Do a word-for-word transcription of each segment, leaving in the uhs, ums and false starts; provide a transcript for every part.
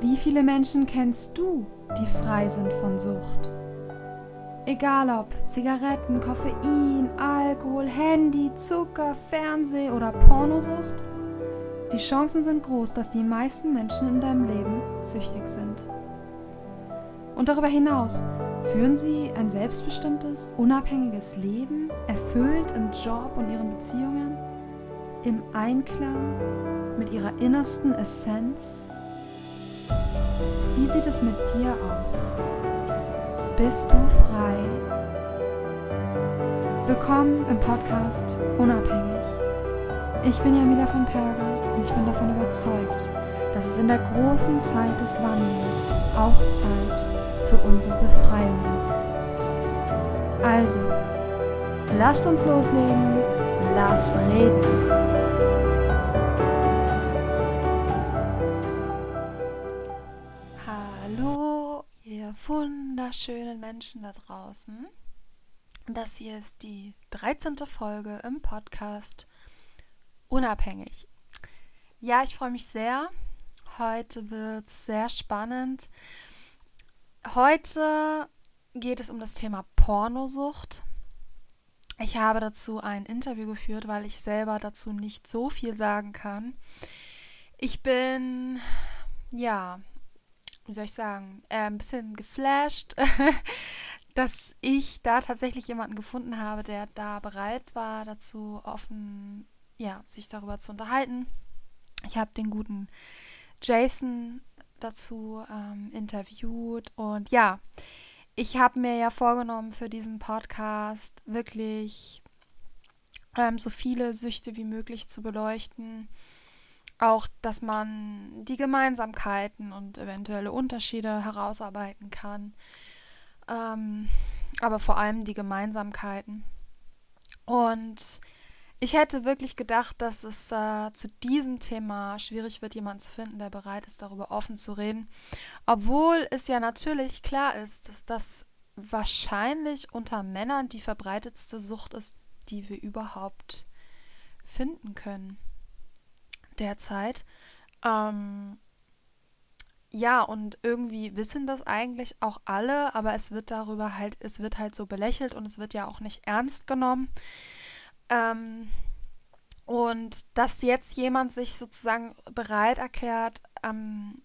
Wie viele Menschen kennst du, die frei sind von Sucht? Egal ob Zigaretten, Koffein, Alkohol, Handy, Zucker, Fernseh oder Pornosucht, die Chancen sind groß, dass die meisten Menschen in deinem Leben süchtig sind. Und darüber hinaus führen sie ein selbstbestimmtes, unabhängiges Leben, erfüllt im Job und ihren Beziehungen, im Einklang mit ihrer innersten Essenz. Wie sieht es mit dir aus? Bist du frei? Willkommen im Podcast Unabhängig. Ich bin Jamila von Perga und ich bin davon überzeugt, dass es in der großen Zeit des Wandels auch Zeit für unsere Befreiung ist. Also, lasst uns loslegen, lass reden. Hallo, ihr wunderschönen Menschen da draußen. Das hier ist die dreizehnte Folge im Podcast Unabhängig. Ja, ich freue mich sehr. Heute wird es sehr spannend. Heute geht es um das Thema Pornosucht. Ich habe dazu ein Interview geführt, weil ich selber dazu nicht so viel sagen kann. Ich bin, ja, wie soll ich sagen, äh, ein bisschen geflasht, dass ich da tatsächlich jemanden gefunden habe, der da bereit war, dazu offen, ja, sich darüber zu unterhalten. Ich habe den guten Jason dazu ähm, interviewt und ja, ich habe mir ja vorgenommen für diesen Podcast wirklich ähm, so viele Süchte wie möglich zu beleuchten, auch dass man die Gemeinsamkeiten und eventuelle Unterschiede herausarbeiten kann, ähm, aber vor allem die Gemeinsamkeiten. Und ich hätte wirklich gedacht, dass es äh, zu diesem Thema schwierig wird, jemanden zu finden, der bereit ist, darüber offen zu reden. Obwohl es ja natürlich klar ist, dass das wahrscheinlich unter Männern die verbreitetste Sucht ist, die wir überhaupt finden können derzeit. Ähm, ja, und irgendwie wissen das eigentlich auch alle, aber es wird darüber halt, es wird halt so belächelt und es wird ja auch nicht ernst genommen. Ähm, und dass jetzt jemand sich sozusagen bereit erklärt, ähm,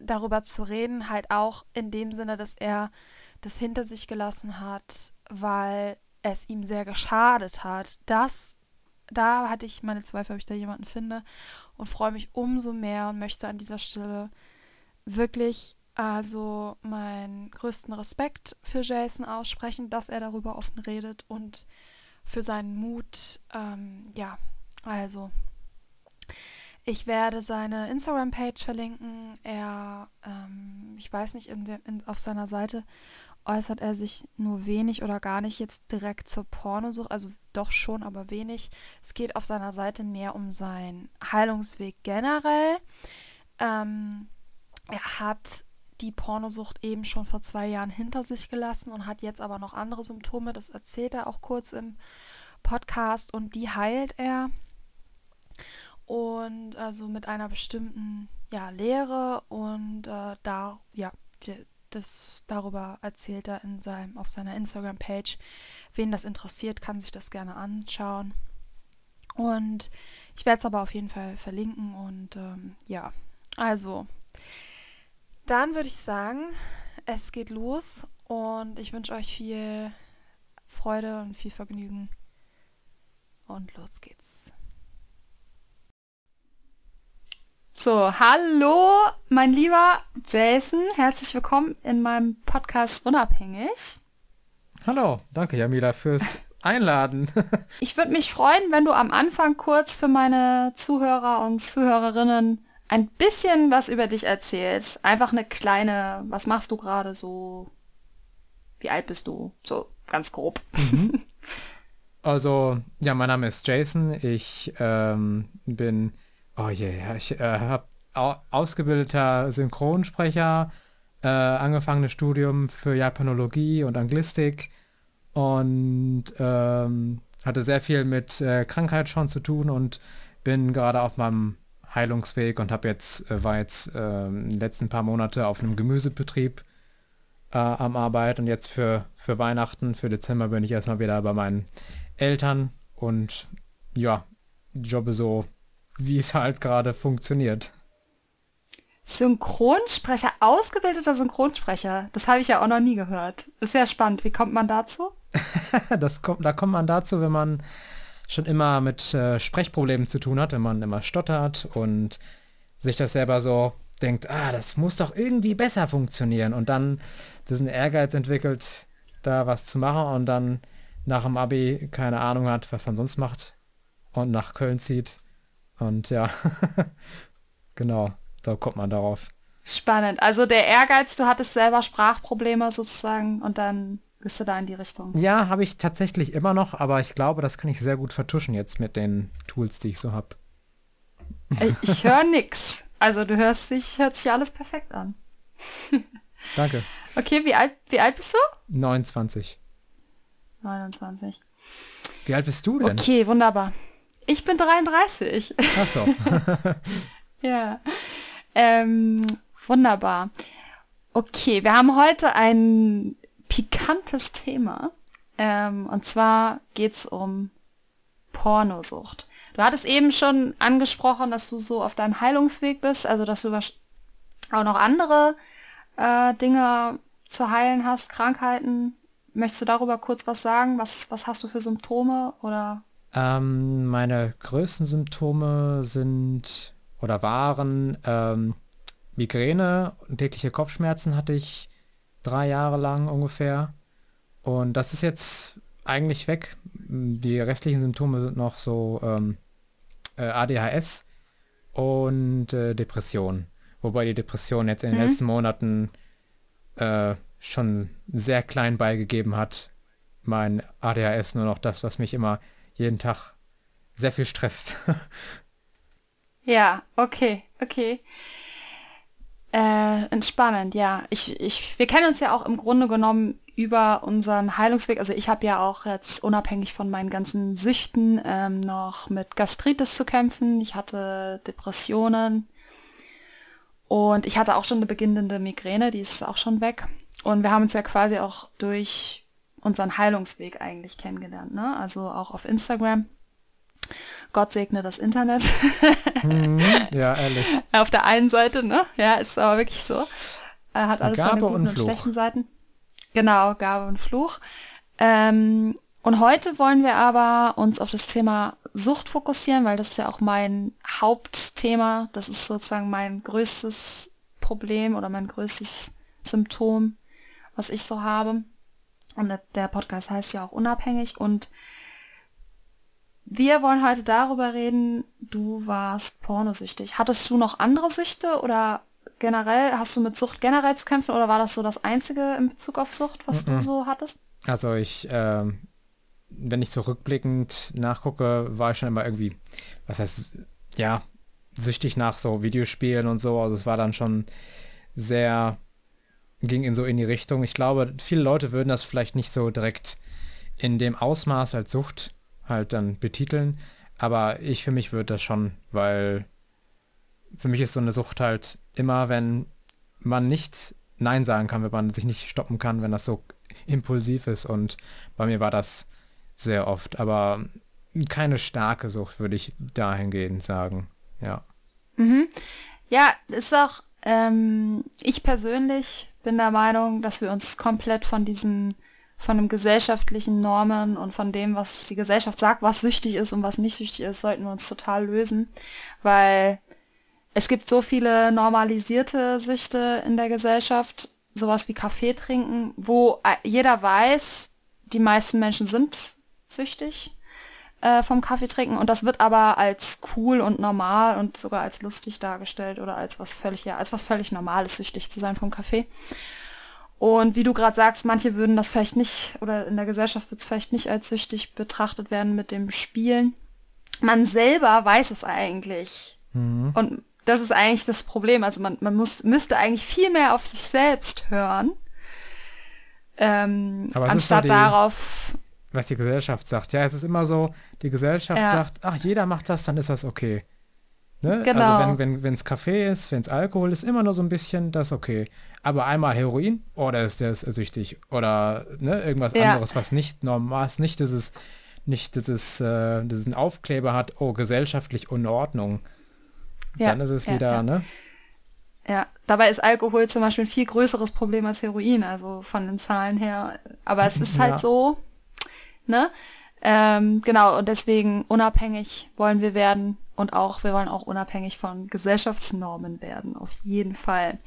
darüber zu reden, halt auch in dem Sinne, dass er das hinter sich gelassen hat, weil es ihm sehr geschadet hat. Das, da hatte ich meine Zweifel, ob ich da jemanden finde, und freue mich umso mehr und möchte an dieser Stelle wirklich also meinen größten Respekt für Jason aussprechen, dass er darüber offen redet und für seinen Mut. Ähm, ja, also ich werde seine Instagram-Page verlinken. Er, ähm, ich weiß nicht, in der, in, auf seiner Seite äußert er sich nur wenig oder gar nicht jetzt direkt zur Pornosucht, also doch schon, aber wenig. Es geht auf seiner Seite mehr um seinen Heilungsweg generell. Ähm, er hat die Pornosucht eben schon vor zwei Jahren hinter sich gelassen und hat jetzt aber noch andere Symptome, das erzählt er auch kurz im Podcast, und die heilt er, und also mit einer bestimmten, ja, Lehre, und äh, da, ja, die, das, darüber erzählt er in seinem, auf seiner Instagram-Page. Wen das interessiert, kann sich das gerne anschauen, und ich werde es aber auf jeden Fall verlinken, und ähm, ja, also dann würde ich sagen, es geht los, und ich wünsche euch viel Freude und viel Vergnügen. Und los geht's. So, hallo, mein lieber Jason. Herzlich willkommen in meinem Podcast Unabhängig. Hallo, danke Jamila fürs Einladen. Ich würde mich freuen, wenn du am Anfang kurz für meine Zuhörer und Zuhörerinnen ein bisschen was über dich erzählst. Einfach eine kleine, was machst du gerade so, wie alt bist du, so ganz grob. Mhm. Also, ja, mein Name ist Jason, ich ähm, bin, oh je, yeah, ich äh, hab au- ausgebildeter Synchronsprecher, äh, angefangenes Studium für Japanologie und Anglistik, und ähm, hatte sehr viel mit äh, Krankheit schon zu tun und bin gerade auf meinem heilungsfähig und habe jetzt, äh, war jetzt äh, in den letzten paar Monate auf einem Gemüsebetrieb äh, am Arbeit und jetzt für, für Weihnachten, für Dezember bin ich erstmal wieder bei meinen Eltern und ja, jobbe so, wie es halt gerade funktioniert. Synchronsprecher, ausgebildeter Synchronsprecher. Das habe ich ja auch noch nie gehört. Ist sehr spannend. Wie kommt man dazu? das kommt, da kommt man dazu, wenn man schon immer mit äh, Sprechproblemen zu tun hat, wenn man immer stottert und sich das selber so denkt, ah, das muss doch irgendwie besser funktionieren. Und dann diesen Ehrgeiz entwickelt, da was zu machen und dann nach dem Abi keine Ahnung hat, was man sonst macht und nach Köln zieht. Und ja, genau. Da kommt man darauf. Spannend. Also der Ehrgeiz, du hattest selber Sprachprobleme sozusagen und dann bist du da in die Richtung. Ja, habe ich tatsächlich immer noch, aber ich glaube, das kann ich sehr gut vertuschen jetzt mit den Tools, die ich so habe. Ich höre nix. Also du hörst dich, hört sich alles perfekt an. Danke. Okay, wie alt, wie alt bist du? neunundzwanzig. neunundzwanzig. Wie alt bist du denn? Okay, wunderbar. Ich bin dreiunddreißig. Ach so. Ja. Ähm, wunderbar. Okay, wir haben heute ein pikantes Thema. Ähm, und zwar geht es um Pornosucht. Du hattest eben schon angesprochen, dass du so auf deinem Heilungsweg bist, also dass du auch noch andere äh, Dinge zu heilen hast, Krankheiten. Möchtest du darüber kurz was sagen? Was, was hast du für Symptome? Oder? Ähm, meine größten Symptome sind... oder waren ähm, Migräne und tägliche Kopfschmerzen hatte ich drei Jahre lang ungefähr. Und das ist jetzt eigentlich weg. Die restlichen Symptome sind noch so ähm, A D H S und äh, Depression. Wobei die Depression jetzt in den mhm. letzten Monaten äh, schon sehr klein beigegeben hat. Mein A D H S nur noch das, was mich immer jeden Tag sehr viel stresst. Ja, okay, okay. Äh, spannend, ja. Ich, ich, wir kennen uns ja auch im Grunde genommen über unseren Heilungsweg. Also ich habe ja auch jetzt unabhängig von meinen ganzen Süchten ähm, noch mit Gastritis zu kämpfen. Ich hatte Depressionen und ich hatte auch schon eine beginnende Migräne, die ist auch schon weg. Und wir haben uns ja quasi auch durch unseren Heilungsweg eigentlich kennengelernt, ne? Also auch auf Instagram. Gott segne das Internet. Ja, ehrlich. Auf der einen Seite, ne? Ja, ist aber wirklich so. Hat alles seine guten und schlechten Seiten. Genau, Gabe und Fluch. Ähm, und heute wollen wir aber uns auf das Thema Sucht fokussieren, weil das ist ja auch mein Hauptthema. Das ist sozusagen mein größtes Problem oder mein größtes Symptom, was ich so habe. Und der Podcast heißt ja auch Unabhängig und wir wollen heute darüber reden, du warst pornosüchtig. Hattest du noch andere Süchte oder generell, hast du mit Sucht generell zu kämpfen oder war das so das Einzige in Bezug auf Sucht, was Mm-mm. du so hattest? Also ich, äh, wenn ich zurückblickend nachgucke, war ich schon immer irgendwie, was heißt, ja, süchtig nach so Videospielen und so. Also es war dann schon sehr, ging in so in die Richtung. Ich glaube, viele Leute würden das vielleicht nicht so direkt in dem Ausmaß als Sucht halt dann betiteln, aber ich für mich würde das schon, weil für mich ist so eine Sucht halt immer, wenn man nicht Nein sagen kann, wenn man sich nicht stoppen kann, wenn das so impulsiv ist und bei mir war das sehr oft, aber keine starke Sucht würde ich dahingehend sagen, ja. Mhm. Ja, ist auch, ähm, ich persönlich bin der Meinung, dass wir uns komplett von diesen von den gesellschaftlichen Normen und von dem, was die Gesellschaft sagt, was süchtig ist und was nicht süchtig ist, sollten wir uns total lösen, weil es gibt so viele normalisierte Süchte in der Gesellschaft, sowas wie Kaffee trinken, wo jeder weiß, die meisten Menschen sind süchtig äh, vom Kaffee trinken und das wird aber als cool und normal und sogar als lustig dargestellt oder als was völlig, ja, als was völlig Normales, süchtig zu sein vom Kaffee. Und wie du gerade sagst, manche würden das vielleicht nicht, oder in der Gesellschaft wird es vielleicht nicht als süchtig betrachtet werden mit dem Spielen. Man selber weiß es eigentlich. Mhm. Und das ist eigentlich das Problem. Also man, man muss, müsste eigentlich viel mehr auf sich selbst hören, ähm, anstatt die, darauf... Was die Gesellschaft sagt. Ja, es ist immer so, die Gesellschaft ja. sagt, ach, jeder macht das, dann ist das okay. Ne? Genau. Also wenn es wenn, Kaffee ist, wenn es Alkohol ist, immer nur so ein bisschen, das ist okay. Aber einmal Heroin, oder ist der süchtig? Oder ne, irgendwas ja. anderes, was nicht normal ist, nicht dieses, nicht dieses, äh, diesen Aufkleber hat, oh, gesellschaftlich Unordnung. Ja, dann ist es ja, wieder, ja. ne? Ja, dabei ist Alkohol zum Beispiel ein viel größeres Problem als Heroin, also von den Zahlen her. Aber es ist halt ja. so, ne? Ähm, genau, und deswegen unabhängig wollen wir werden und auch, wir wollen auch unabhängig von Gesellschaftsnormen werden, auf jeden Fall.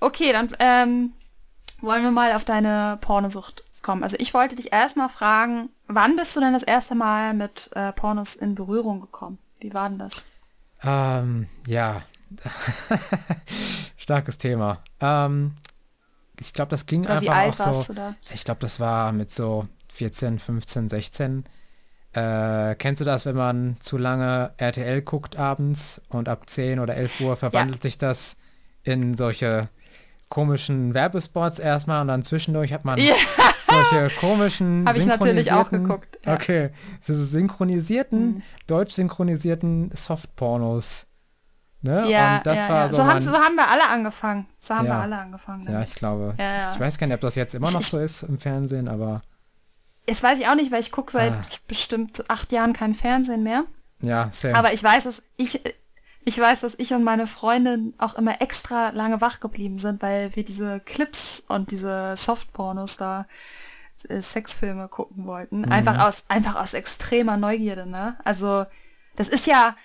Okay, dann ähm, wollen wir mal auf deine Pornosucht kommen. Also ich wollte dich erstmal fragen, wann bist du denn das erste Mal mit äh, Pornos in Berührung gekommen? Wie war denn das? Ähm, ja, starkes Thema. Ähm, ich glaube, das ging Oder einfach auch so. Wie alt warst du da? Ich glaube, das war mit so vierzehn, fünfzehn, sechzehn. Äh, kennst du das, wenn man zu lange R T L guckt abends und ab zehn oder elf Uhr verwandelt ja. sich das in solche komischen Werbespots erstmal und dann zwischendurch hat man ja. solche komischen Habe ich natürlich auch geguckt. Ja. Okay, diese synchronisierten, mhm. deutsch synchronisierten Softpornos. Ne? Ja, und das ja, war ja. So, so, haben, so haben wir alle angefangen. So haben ja. wir alle angefangen. Damit. Ja, ich glaube. Ja, ja. Ich weiß gar nicht, ob das jetzt immer noch so ist im Fernsehen, aber... Das weiß ich auch nicht, weil ich gucke seit ah. bestimmt acht Jahren kein Fernsehen mehr. Ja, same. Aber ich weiß, dass ich, ich weiß, dass ich und meine Freundin auch immer extra lange wach geblieben sind, weil wir diese Clips und diese Softpornos da äh, Sexfilme gucken wollten. Mhm. Einfach aus, einfach aus extremer Neugierde, ne? Also, das ist ja,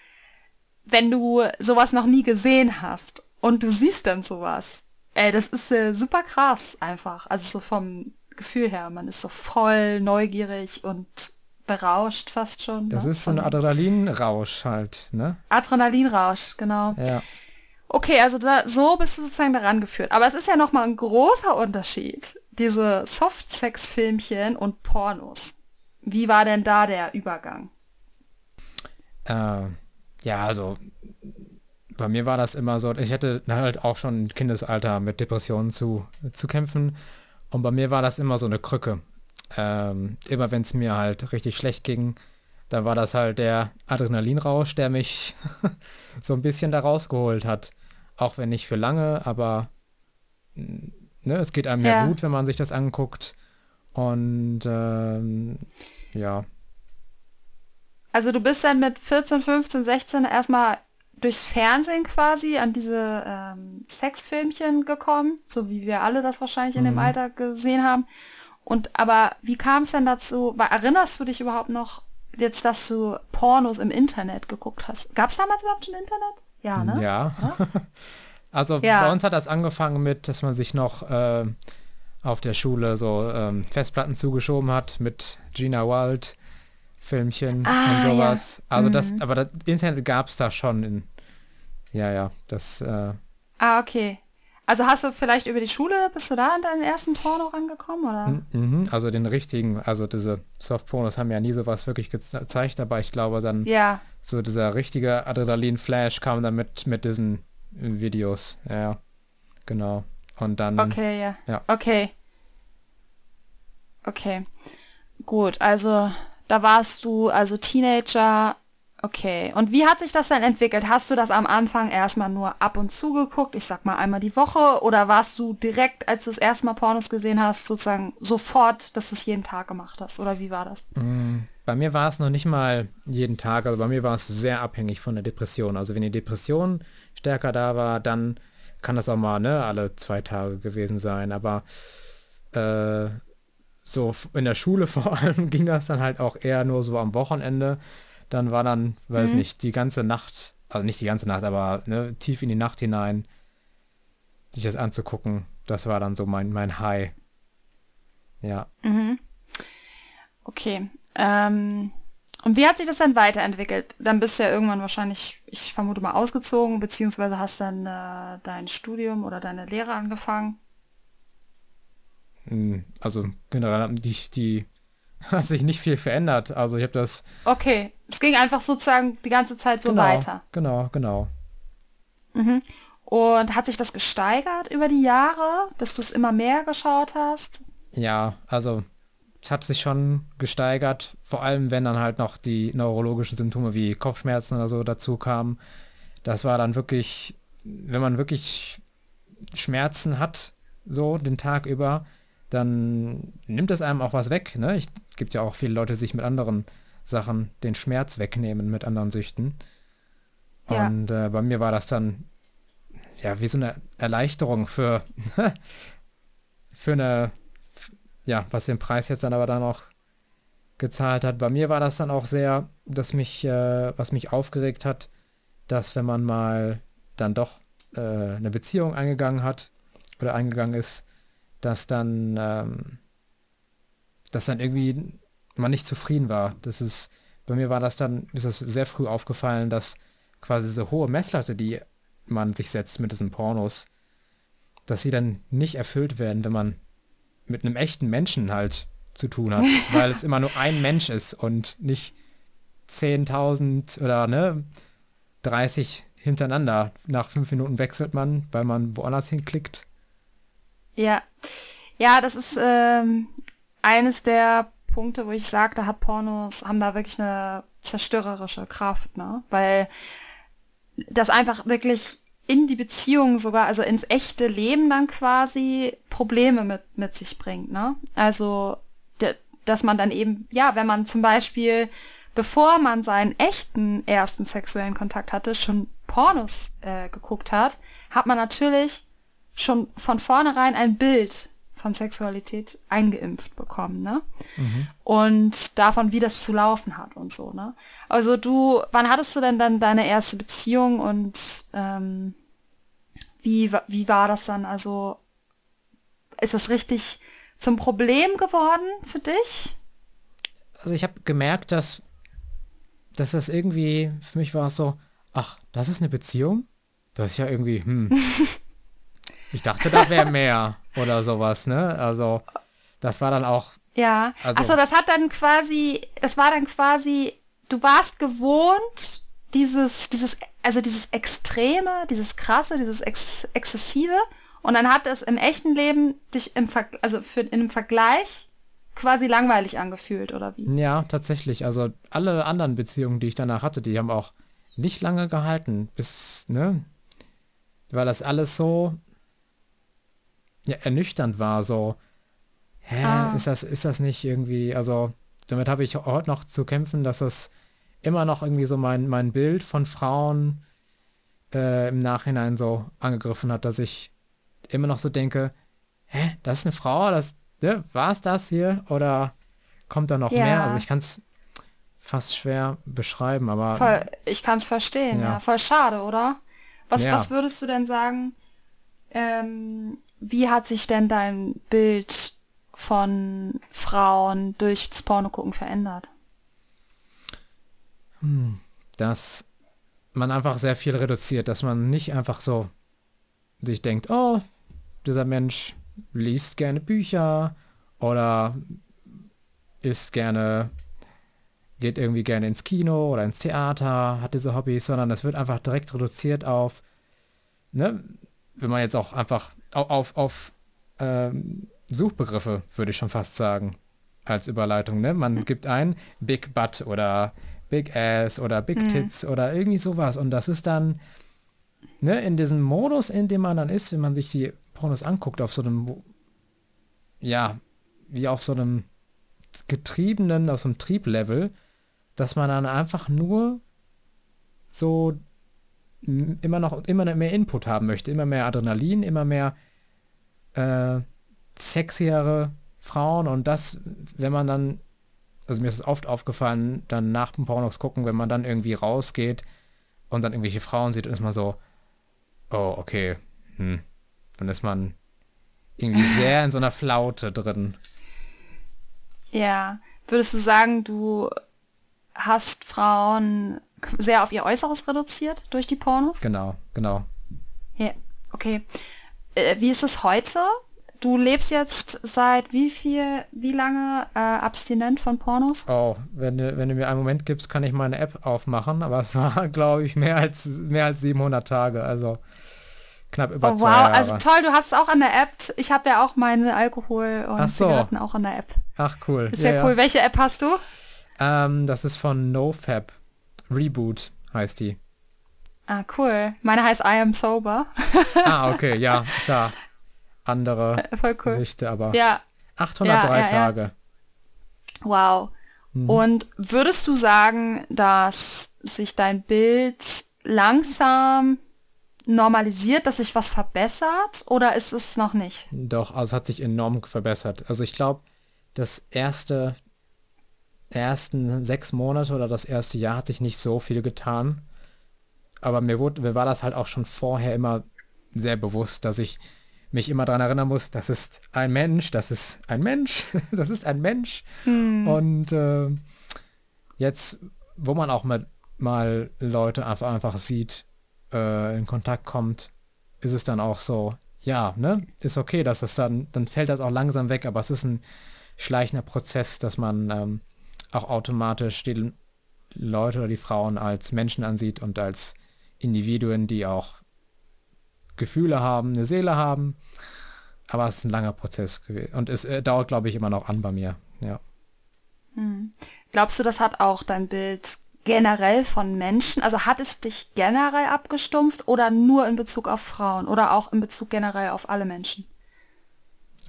wenn du sowas noch nie gesehen hast und du siehst dann sowas, ey, das ist äh, super krass einfach. Also so vom Gefühl her. Man ist so voll neugierig und berauscht fast schon. Das ne? ist so ein Adrenalinrausch halt, ne? Adrenalinrausch, genau. Ja. Okay, also da, so bist du sozusagen daran geführt. Aber es ist ja nochmal ein großer Unterschied, diese Softsex-Filmchen und Pornos. Wie war denn da der Übergang? Äh, ja, also bei mir war das immer so, ich hatte halt auch schon im Kindesalter mit Depressionen zu, zu kämpfen. Und bei mir war das immer so eine Krücke. Ähm, immer wenn es mir halt richtig schlecht ging, dann war das halt der Adrenalinrausch, der mich so ein bisschen da rausgeholt hat. Auch wenn nicht für lange, aber ne, es geht einem ja gut, wenn man sich das anguckt. Und ähm, ja. Also du bist dann mit vierzehn, fünfzehn, sechzehn erstmal durchs Fernsehen quasi an diese ähm, Sexfilmchen gekommen, so wie wir alle das wahrscheinlich in mhm. dem Alter gesehen haben. Und aber wie kam es denn dazu, erinnerst du dich überhaupt noch jetzt, dass du Pornos im Internet geguckt hast? Gab es damals überhaupt schon Internet? Ja, ne? Ja. ja? Also ja. bei uns hat das angefangen mit, dass man sich noch äh, auf der Schule so ähm, Festplatten zugeschoben hat mit Gina Wild. Filmchen ah, und sowas. Ja. Also mhm. das, aber das Internet gab es da schon in, ja, ja, das, äh, ah, okay. Also hast du vielleicht über die Schule, bist du da an deinen ersten Porno rangekommen, oder? Mhm, also den richtigen, also diese Softpornos haben ja nie sowas wirklich gezeigt, aber ich glaube dann, ja. so dieser richtige Adrenalin-Flash kam dann mit, mit diesen Videos, ja, genau. Und dann, okay, ja. ja. Okay. Okay. Gut, also da warst du also Teenager, okay. Und wie hat sich das denn entwickelt? Hast du das am Anfang erstmal nur ab und zu geguckt, ich sag mal einmal die Woche, oder warst du direkt, als du das erste Mal Pornos gesehen hast, sozusagen sofort, dass du es jeden Tag gemacht hast? Oder wie war das? Bei mir war es noch nicht mal jeden Tag, also bei mir war es sehr abhängig von der Depression. Also wenn die Depression stärker da war, dann kann das auch mal, ne, alle zwei Tage gewesen sein, aber äh, so in der Schule vor allem ging das dann halt auch eher nur so am Wochenende. Dann war dann, weiß mhm. nicht, die ganze Nacht, also nicht die ganze Nacht, aber ne, tief in die Nacht hinein, sich das anzugucken, das war dann so mein, mein High. Ja. Mhm. Okay. Ähm, und wie hat sich das dann weiterentwickelt? Dann bist du ja irgendwann wahrscheinlich, ich vermute mal, ausgezogen, beziehungsweise hast dann äh, dein Studium oder deine Lehre angefangen. Also generell die, die hat sich nicht viel verändert. Also ich habe das... Okay, es ging einfach sozusagen die ganze Zeit so genau, weiter. Genau, genau. Mhm. Und hat sich das gesteigert über die Jahre, dass du es immer mehr geschaut hast? Ja, also es hat sich schon gesteigert, vor allem wenn dann halt noch die neurologischen Symptome wie Kopfschmerzen oder so dazu kamen. das war dann wirklich, wenn man wirklich Schmerzen hat, so den Tag über, dann nimmt es einem auch was weg. Ne? Es gibt ja auch viele Leute, die sich mit anderen Sachen den Schmerz wegnehmen, mit anderen Süchten. Ja. Und äh, bei mir war das dann ja wie so eine Erleichterung für für eine, ja, was den Preis jetzt dann aber dann auch gezahlt hat. Bei mir war das dann auch sehr, dass mich, äh, was mich aufgeregt hat, dass wenn man mal dann doch äh, eine Beziehung eingegangen hat oder eingegangen ist, dass dann, ähm, dass dann irgendwie man nicht zufrieden war. Das ist, bei mir war das dann, ist das sehr früh aufgefallen, dass quasi diese hohe Messlatte, die man sich setzt mit diesen Pornos, dass sie dann nicht erfüllt werden, wenn man mit einem echten Menschen halt zu tun hat, weil es immer nur ein Mensch ist und nicht zehntausend oder ne dreißig hintereinander. Nach fünf Minuten wechselt man, weil man woanders hinklickt. Ja, ja, das ist ähm, eines der Punkte, wo ich sage, da hat Pornos, haben da wirklich eine zerstörerische Kraft, ne? Weil das einfach wirklich in die Beziehung sogar, also ins echte Leben dann quasi Probleme mit, mit sich bringt, ne? Also, de, dass man dann eben, ja, wenn man zum Beispiel, bevor man seinen echten ersten sexuellen Kontakt hatte, schon Pornos äh, geguckt hat, hat man natürlich schon von vornherein ein Bild von Sexualität eingeimpft bekommen, ne? Mhm. Und davon, wie das zu laufen hat und so, ne? Also du, wann hattest du denn dann deine erste Beziehung und ähm, wie, wie war das dann? Also ist das richtig zum Problem geworden für dich? Also ich habe gemerkt, dass, dass das irgendwie, für mich war es so, ach, das ist eine Beziehung? Das ist ja irgendwie, hm... Ich dachte, da wäre mehr oder sowas, ne? Also, das war dann auch... Ja, also, achso, das hat dann quasi, das war dann quasi, du warst gewohnt, dieses, dieses, also dieses Extreme, dieses Krasse, dieses Ex- Exzessive, und dann hat es im echten Leben dich im Ver- also für, in einem Vergleich quasi langweilig angefühlt, oder wie? Ja, tatsächlich. Also, alle anderen Beziehungen, die ich danach hatte, die haben auch nicht lange gehalten, bis, ne? Weil das alles so... ja, ernüchternd war, so, hä, ah. ist das, ist das nicht irgendwie, also, damit habe ich heute noch zu kämpfen, dass das immer noch irgendwie so mein, mein Bild von Frauen äh, im Nachhinein so angegriffen hat, dass ich immer noch so denke, hä, das ist eine Frau, das, ne, war es das hier, oder kommt da noch yeah. mehr? Also ich kann es fast schwer beschreiben, aber... Voll, ich kann es verstehen, ja. ja, voll schade, oder? Was, ja. was würdest du denn sagen, ähm, wie hat sich denn dein Bild von Frauen durchs Pornogucken verändert? Hm, dass man einfach sehr viel reduziert, dass man nicht einfach so sich denkt, oh, dieser Mensch liest gerne Bücher oder isst gerne, geht irgendwie gerne ins Kino oder ins Theater, hat diese Hobbys, sondern das wird einfach direkt reduziert auf, ne, wenn man jetzt auch einfach auf, auf ähm, Suchbegriffe, würde ich schon fast sagen, als Überleitung, ne? Man mhm. gibt ein Big Butt oder Big Ass oder Big mhm. Tits oder irgendwie sowas, und das ist dann, ne, in diesem Modus, in dem man dann ist, wenn man sich die Pornos anguckt, auf so einem, ja, wie auf so einem getriebenen, auf so einem Trieblevel, dass man dann einfach nur so immer noch, immer mehr Input haben möchte, immer mehr Adrenalin, immer mehr äh, sexiere Frauen, und das, wenn man dann, also mir ist es oft aufgefallen, dann nach dem Pornos gucken, wenn man dann irgendwie rausgeht und dann irgendwelche Frauen sieht, ist man so, oh, okay, hm. Dann ist man irgendwie sehr in so einer Flaute drin. Ja, würdest du sagen, du hast Frauen sehr auf ihr Äußeres reduziert durch die Pornos? Genau, genau. Ja, okay. Äh, wie ist es heute? Du lebst jetzt seit wie viel, wie lange äh, abstinent von Pornos? Oh, wenn du, wenn du mir einen Moment gibst, kann ich meine App aufmachen, aber es war, glaube ich, mehr als, mehr als siebenhundert Tage, also knapp über oh, zwei wow. Jahre. Also toll, du hast es auch an der App. Ich habe ja auch meine Alkohol und so. Zigaretten auch an der App. Ach cool. Ist ja, ja cool. Ja. Welche App hast du? Ähm, das ist von Nofap. Reboot heißt die. Ah, cool. Meine heißt I am sober. Ah, okay, ja. Ist ja andere voll cool. Gesichte, aber ja. achthundertdrei ja, ja, Tage. Ja. Wow. Mhm. Und würdest du sagen, dass sich dein Bild langsam normalisiert, dass sich was verbessert, oder ist es noch nicht? Doch, also es hat sich enorm verbessert. Also ich glaube, das erste, ersten sechs Monate oder das erste Jahr hat sich nicht so viel getan. Aber mir wurde, mir war das halt auch schon vorher immer sehr bewusst, dass ich mich immer daran erinnern muss, das ist ein Mensch, das ist ein Mensch, das ist ein Mensch. Hm. Und äh, jetzt, wo man auch mal, mal Leute einfach, einfach sieht, äh, in Kontakt kommt, ist es dann auch so, ja, ne, ist okay, dass das dann, dann fällt das auch langsam weg, aber es ist ein schleichender Prozess, dass man ähm, auch automatisch die Leute oder die Frauen als Menschen ansieht und als Individuen, die auch Gefühle haben, eine Seele haben, aber es ist ein langer Prozess gewesen und es äh, dauert, glaube ich, immer noch an bei mir, ja. Hm. Glaubst du, das hat auch dein Bild generell von Menschen, also hat es dich generell abgestumpft oder nur in Bezug auf Frauen oder auch in Bezug generell auf alle Menschen?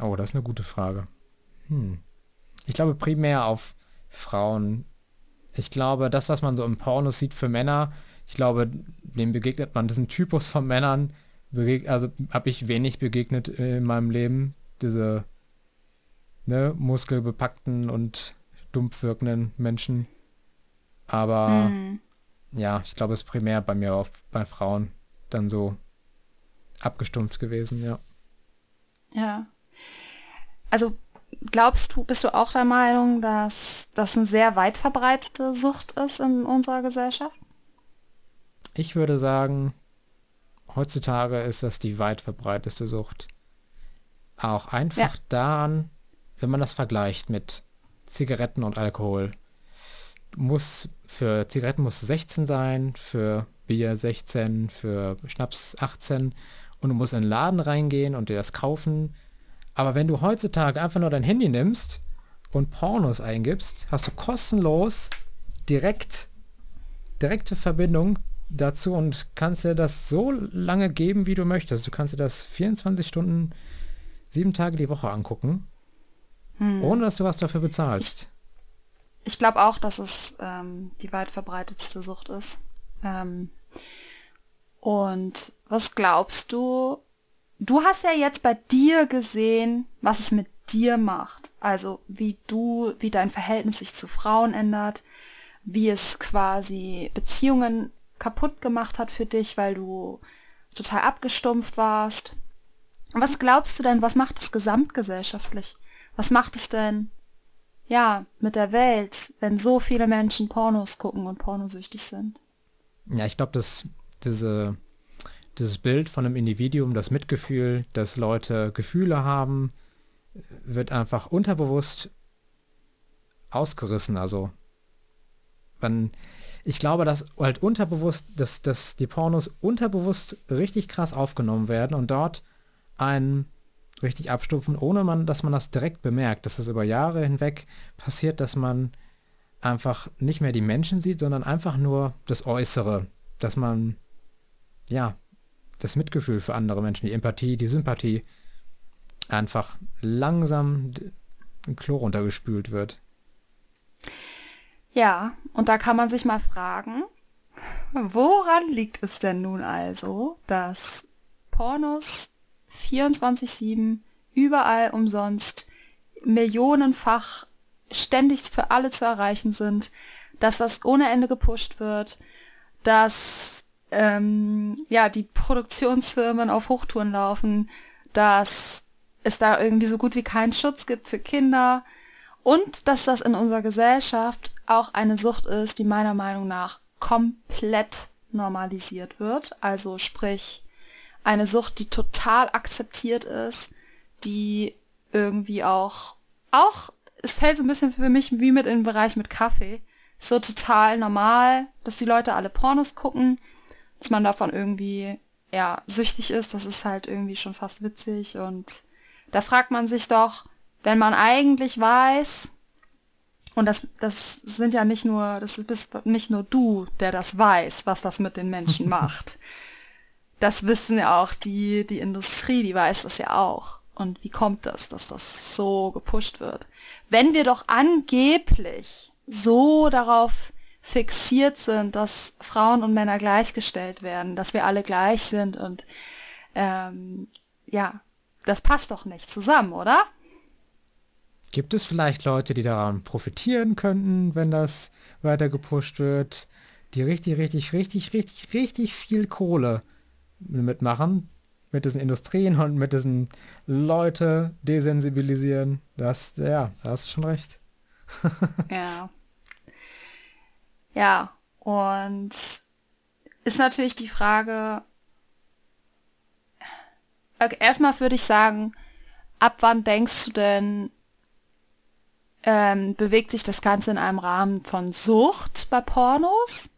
Oh, das ist eine gute Frage. Hm. Ich glaube primär auf Frauen. Ich glaube, das, was man so im Pornos sieht für Männer, ich glaube, dem begegnet man, diesen Typus von Männern, Begeg- also habe ich wenig begegnet in meinem Leben, diese ne, muskelbepackten und dumpf wirkenden Menschen. Aber mhm. ja, ich glaube, es ist primär bei mir oft bei Frauen dann so abgestumpft gewesen, ja. Ja. Also glaubst du, bist du auch der Meinung, dass das eine sehr weit verbreitete Sucht ist in unserer Gesellschaft? Ich würde sagen, heutzutage ist das die weit verbreiteste Sucht. Auch einfach ja. daran, wenn man das vergleicht mit Zigaretten und Alkohol. Muss für Zigaretten musst du sechzehn sein, für Bier sechzehn, für Schnaps achtzehn und du musst in den Laden reingehen und dir das kaufen. Aber wenn du heutzutage einfach nur dein Handy nimmst und Pornos eingibst, hast du kostenlos direkt direkte Verbindung dazu und kannst dir das so lange geben, wie du möchtest. Du kannst dir das vierundzwanzig Stunden, sieben Tage die Woche angucken, hm. ohne dass du was dafür bezahlst. Ich, ich glaube auch, dass es ähm, die weit verbreitetste Sucht ist. Ähm, und was glaubst du, du hast ja jetzt bei dir gesehen, was es mit dir macht. Also wie du, wie dein Verhältnis sich zu Frauen ändert, wie es quasi Beziehungen kaputt gemacht hat für dich, weil du total abgestumpft warst. Was glaubst du denn, was macht es gesamtgesellschaftlich? Was macht es denn, ja, mit der Welt, wenn so viele Menschen Pornos gucken und pornosüchtig sind? Ja, ich glaube, dass diese, dieses Bild von einem Individuum, das Mitgefühl, dass Leute Gefühle haben, wird einfach unterbewusst ausgerissen. Also, man... Ich glaube, dass halt unterbewusst, dass, dass die Pornos unterbewusst richtig krass aufgenommen werden und dort einen richtig abstumpfen, ohne man, dass man das direkt bemerkt, dass das über Jahre hinweg passiert, dass man einfach nicht mehr die Menschen sieht, sondern einfach nur das Äußere, dass man, ja, das Mitgefühl für andere Menschen, die Empathie, die Sympathie einfach langsam im Klo runtergespült wird. Ja, und da kann man sich mal fragen, woran liegt es denn nun also, dass Pornos vierundzwanzig sieben überall umsonst millionenfach ständig für alle zu erreichen sind, dass das ohne Ende gepusht wird, dass ähm, ja die Produktionsfirmen auf Hochtouren laufen, dass es da irgendwie so gut wie keinen Schutz gibt für Kinder und dass das in unserer Gesellschaft auch eine Sucht ist, die meiner Meinung nach komplett normalisiert wird. Also sprich, eine Sucht, die total akzeptiert ist, die irgendwie auch, auch, es fällt so ein bisschen für mich wie mit in den Bereich mit Kaffee, so total normal, dass die Leute alle Pornos gucken, dass man davon irgendwie, ja, süchtig ist, das ist halt irgendwie schon fast witzig und da fragt man sich doch, wenn man eigentlich weiß, Und das, das sind ja nicht nur, das bist nicht nur du, der das weiß, was das mit den Menschen macht. Das wissen ja auch die, die Industrie, die weiß das ja auch. Und wie kommt das, dass das so gepusht wird? Wenn wir doch angeblich so darauf fixiert sind, dass Frauen und Männer gleichgestellt werden, dass wir alle gleich sind und ähm, ja, das passt doch nicht zusammen, oder? Gibt es vielleicht Leute, die daran profitieren könnten, wenn das weiter gepusht wird, die richtig, richtig, richtig, richtig, richtig viel Kohle mitmachen, mit diesen Industrien und mit diesen Leute desensibilisieren? Das, ja, da hast du schon recht. Ja. Ja, und ist natürlich die Frage, okay, erstmal würde ich sagen, ab wann denkst du denn, Ähm, bewegt sich das Ganze in einem Rahmen von Sucht bei Pornos?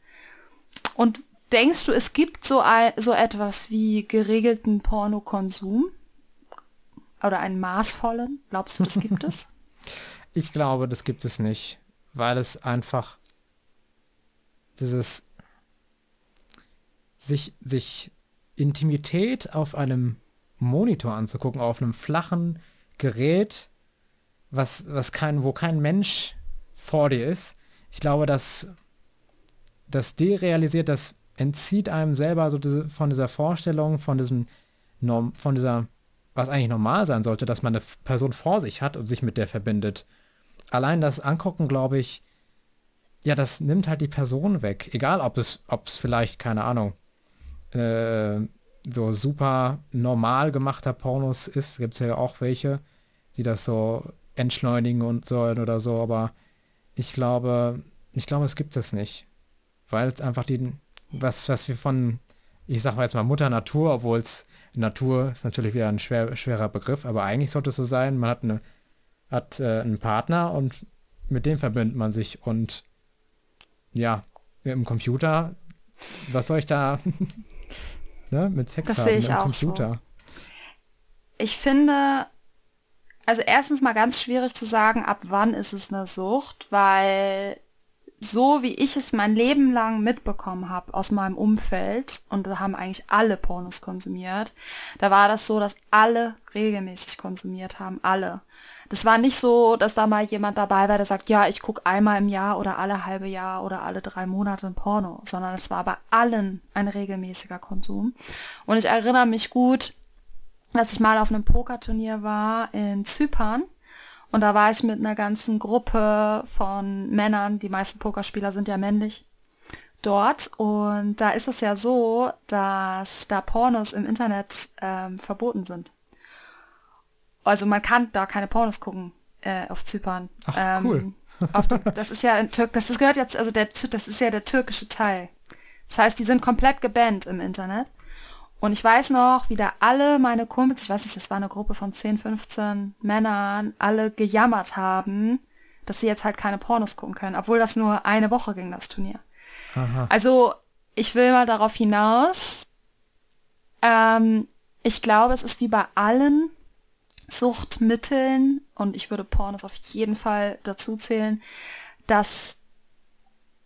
Und denkst du, es gibt so, ein, so etwas wie geregelten Pornokonsum? Oder einen maßvollen? Glaubst du, das gibt es? Ich glaube, das gibt es nicht. Weil es einfach dieses sich, sich Intimität auf einem Monitor anzugucken, auf einem flachen Gerät, was, was kein, wo kein Mensch vor dir ist. Ich glaube, dass das derealisiert, das entzieht einem selber so diese, von dieser Vorstellung, von diesem Norm, von dieser, was eigentlich normal sein sollte, dass man eine Person vor sich hat und sich mit der verbindet. Allein das Angucken, glaube ich, ja, das nimmt halt die Person weg. Egal, ob es, ob es vielleicht, keine Ahnung, äh, so super normal gemachter Pornos ist, gibt es ja auch welche, die das so entschleunigen und sollen oder so, aber ich glaube, ich glaube, es gibt es nicht. Weil es einfach die, was, was wir von, ich sag mal jetzt mal Mutter Natur, obwohl es Natur ist natürlich wieder ein schwer, schwerer Begriff, aber eigentlich sollte es so sein, man hat eine, hat äh, einen Partner und mit dem verbindet man sich und ja, im Computer, was soll ich da ne, mit Sex das haben? Das sehe ich auch Computer. So. Ich finde, also erstens mal ganz schwierig zu sagen, ab wann ist es eine Sucht, weil so wie ich es mein Leben lang mitbekommen habe aus meinem Umfeld, und da haben eigentlich alle Pornos konsumiert, da war das so, dass alle regelmäßig konsumiert haben, alle. Das war nicht so, dass da mal jemand dabei war, der sagt, ja, ich gucke einmal im Jahr oder alle halbe Jahr oder alle drei Monate ein Porno, sondern es war bei allen ein regelmäßiger Konsum. Und ich erinnere mich gut, dass ich mal auf einem Pokerturnier war in Zypern und da war ich mit einer ganzen Gruppe von Männern, die meisten Pokerspieler sind ja männlich, dort und da ist es ja so, dass da Pornos im Internet ähm, verboten sind. Also man kann da keine Pornos gucken äh, auf Zypern. Ach, ähm, cool. Auf dem, das ist ja in Türk, das, das gehört jetzt, also der, das ist ja der türkische Teil. Das heißt, die sind komplett gebannt im Internet. Und ich weiß noch, wie da alle meine Kumpels, ich weiß nicht, das war eine Gruppe von zehn, fünfzehn Männern, alle gejammert haben, dass sie jetzt halt keine Pornos gucken können, obwohl das nur eine Woche ging, das Turnier. Aha. Also ich will mal darauf hinaus, ähm, ich glaube, es ist wie bei allen Suchtmitteln, und ich würde Pornos auf jeden Fall dazu zählen, dass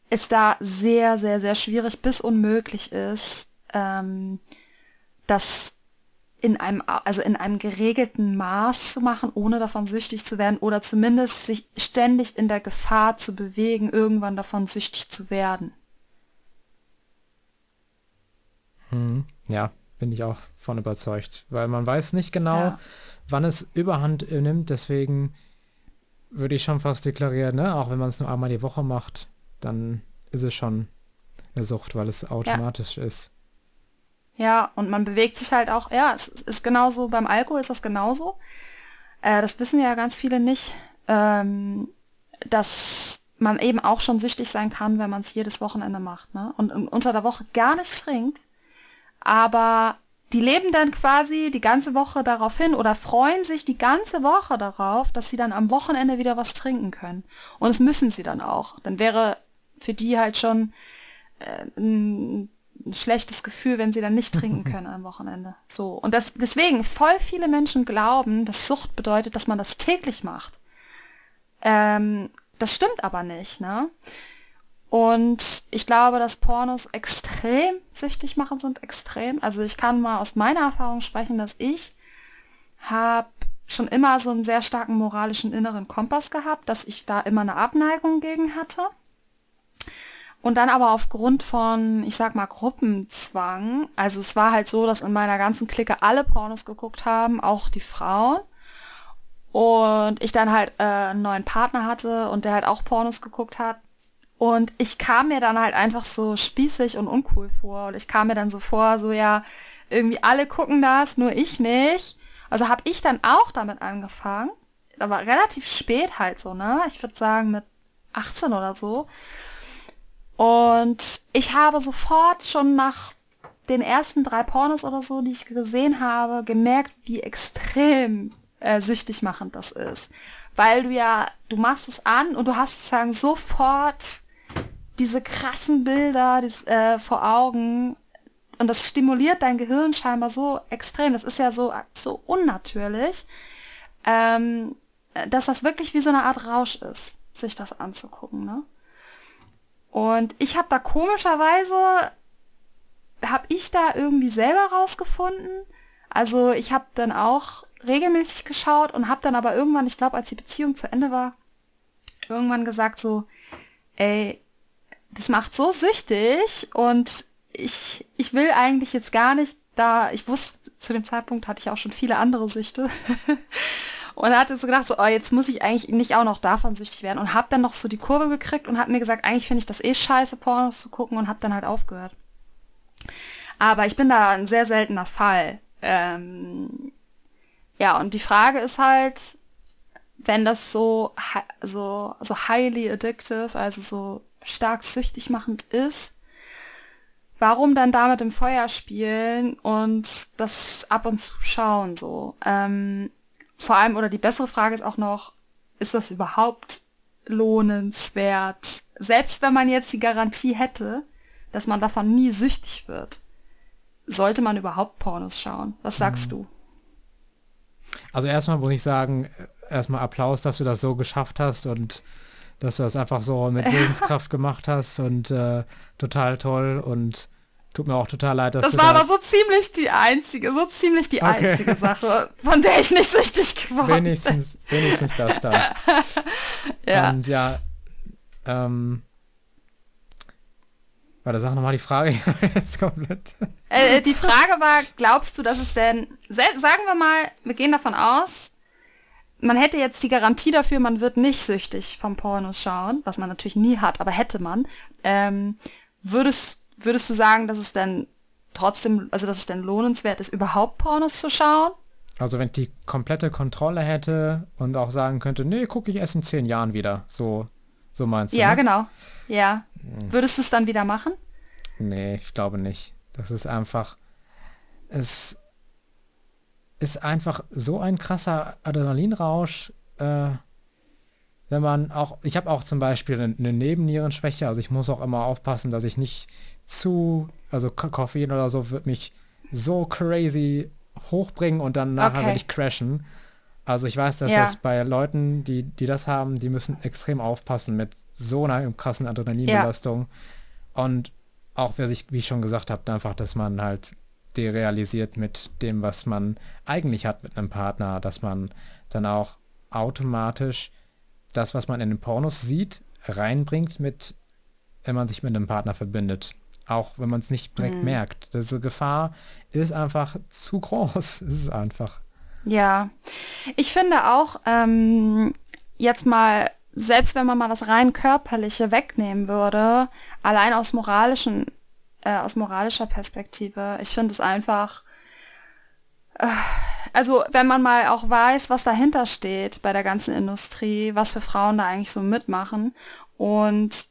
es da sehr, sehr, sehr schwierig bis unmöglich ist, ähm, das in einem, also in einem geregelten Maß zu machen, ohne davon süchtig zu werden oder zumindest sich ständig in der Gefahr zu bewegen, irgendwann davon süchtig zu werden. Hm, ja, bin ich auch von überzeugt, weil man weiß nicht genau, ja, wann es Überhand nimmt, deswegen würde ich schon fast deklarieren, ne? Auch wenn man es nur einmal die Woche macht, dann ist es schon eine Sucht, weil es automatisch ja. ist. Ja, und man bewegt sich halt auch, ja, es ist genauso, beim Alkohol ist das genauso. Äh, das wissen ja ganz viele nicht, ähm, dass man eben auch schon süchtig sein kann, wenn man es jedes Wochenende macht, ne? Und, und unter der Woche gar nichts trinkt, aber die leben dann quasi die ganze Woche darauf hin oder freuen sich die ganze Woche darauf, dass sie dann am Wochenende wieder was trinken können. Und das müssen sie dann auch. Dann wäre für die halt schon äh, ein ein schlechtes Gefühl, wenn sie dann nicht trinken können am Wochenende. So. Und das, deswegen, voll viele Menschen glauben, dass Sucht bedeutet, dass man das täglich macht. Ähm, Das stimmt aber nicht, ne? Und ich glaube, dass Pornos extrem süchtig machen sind, extrem. Also ich kann mal aus meiner Erfahrung sprechen, dass ich habe schon immer so einen sehr starken moralischen inneren Kompass gehabt, dass ich da immer eine Abneigung gegen hatte. Und dann aber aufgrund von, ich sag mal, Gruppenzwang, also es war halt so, dass in meiner ganzen Clique alle Pornos geguckt haben, auch die Frauen. Und ich dann halt äh, einen neuen Partner hatte und der halt auch Pornos geguckt hat. Und ich kam mir dann halt einfach so spießig und uncool vor. Und ich kam mir dann so vor, so ja, irgendwie alle gucken das, nur ich nicht. Also habe ich dann auch damit angefangen, aber relativ spät halt so, ne? Ich würde sagen mit achtzehn oder so. Und ich habe sofort schon nach den ersten drei Pornos oder so, die ich gesehen habe, gemerkt, wie extrem äh, süchtig machend das ist. Weil du ja, du machst es an und du hast sozusagen sofort diese krassen Bilder dieses, äh, vor Augen und das stimuliert dein Gehirn scheinbar so extrem. Das ist ja so, so unnatürlich, ähm, dass das wirklich wie so eine Art Rausch ist, sich das anzugucken, ne? Und ich habe da komischerweise, habe ich da irgendwie selber rausgefunden. Also ich habe dann auch regelmäßig geschaut und habe dann aber irgendwann, ich glaube, als die Beziehung zu Ende war, irgendwann gesagt so, ey, das macht so süchtig und ich ich will eigentlich jetzt gar nicht da, ich wusste, zu dem Zeitpunkt hatte ich auch schon viele andere Süchte und hatte so gedacht so, oh, jetzt muss ich eigentlich nicht auch noch davon süchtig werden und habe dann noch so die Kurve gekriegt und habe mir gesagt, eigentlich finde ich das eh scheiße, Pornos zu gucken und habe dann halt aufgehört. Aber ich bin da ein sehr seltener Fall. Ähm, Ja, und die Frage ist halt, wenn das so so so highly addictive, also so stark süchtig machend ist, warum dann damit im Feuer spielen und das ab und zu schauen so? Ähm, vor allem, oder die bessere Frage ist auch noch, ist das überhaupt lohnenswert? Selbst wenn man jetzt die Garantie hätte, dass man davon nie süchtig wird, sollte man überhaupt Pornos schauen? Was sagst du? Also erstmal muss ich sagen, erstmal Applaus, dass du das so geschafft hast und dass du das einfach so mit Lebenskraft gemacht hast und äh, total toll und tut mir auch total leid, dass das du Das war das aber so ziemlich die einzige, so ziemlich die okay. einzige Sache, von der ich nicht süchtig geworden bin. Wenigstens, wenigstens das dann. Ja. Und ja, ähm, warte, sag nochmal die Frage jetzt komplett. Äh, die Frage war, glaubst du, dass es denn, sagen wir mal, wir gehen davon aus, man hätte jetzt die Garantie dafür, man wird nicht süchtig vom Pornos schauen, was man natürlich nie hat, aber hätte man, ähm, würdest, würdest du sagen, dass es denn trotzdem, also dass es denn lohnenswert ist, überhaupt Pornos zu schauen? Also wenn ich die komplette Kontrolle hätte und auch sagen könnte, nee, gucke ich erst in zehn Jahren wieder, so, so meinst du? Ja, ne? Genau, ja. Würdest du es dann wieder machen? Nee, ich glaube nicht. Das ist einfach, es ist einfach so ein krasser Adrenalinrausch, äh, wenn man auch, ich habe auch zum Beispiel eine, eine Nebennierenschwäche, also ich muss auch immer aufpassen, dass ich nicht zu, also Koffein oder so wird mich so crazy hochbringen und dann nachher okay. werde ich crashen. Also ich weiß, dass ja. das bei Leuten, die, die das haben, die müssen extrem aufpassen mit so einer krassen Adrenalinbelastung. Ja. Und auch, wie ich, wie ich schon gesagt habe, einfach, dass man halt derealisiert mit dem, was man eigentlich hat mit einem Partner, dass man dann auch automatisch das, was man in den Pornos sieht, reinbringt, mit, wenn man sich mit einem Partner verbindet. Auch wenn man es nicht direkt mhm. merkt. Diese Gefahr ist einfach zu groß. Es ist einfach. Ja, ich finde auch, ähm, jetzt mal, selbst wenn man mal das rein körperliche wegnehmen würde, allein aus moralischen, äh, aus moralischer Perspektive, ich finde es einfach, äh, also wenn man mal auch weiß, was dahinter steht bei der ganzen Industrie, was für Frauen da eigentlich so mitmachen und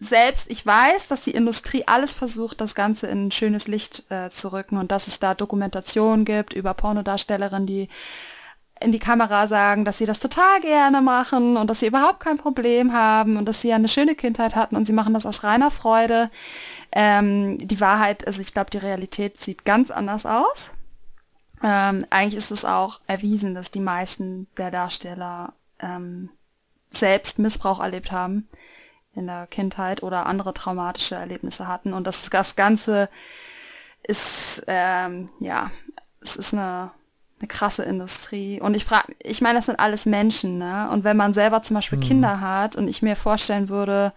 selbst, ich weiß, dass die Industrie alles versucht, das Ganze in ein schönes Licht äh, zu rücken und dass es da Dokumentationen gibt über Pornodarstellerinnen, die in die Kamera sagen, dass sie das total gerne machen und dass sie überhaupt kein Problem haben und dass sie ja eine schöne Kindheit hatten und sie machen das aus reiner Freude. Ähm, die Wahrheit, also ich glaube, die Realität sieht ganz anders aus. Ähm, eigentlich ist es auch erwiesen, dass die meisten der Darsteller ähm, selbst Missbrauch erlebt haben in der Kindheit oder andere traumatische Erlebnisse hatten. Und das, das Ganze ist, ähm, ja, es ist eine, eine krasse Industrie. Und ich frage, ich meine, das sind alles Menschen, ne? Und wenn man selber zum Beispiel mhm. Kinder hat und ich mir vorstellen würde,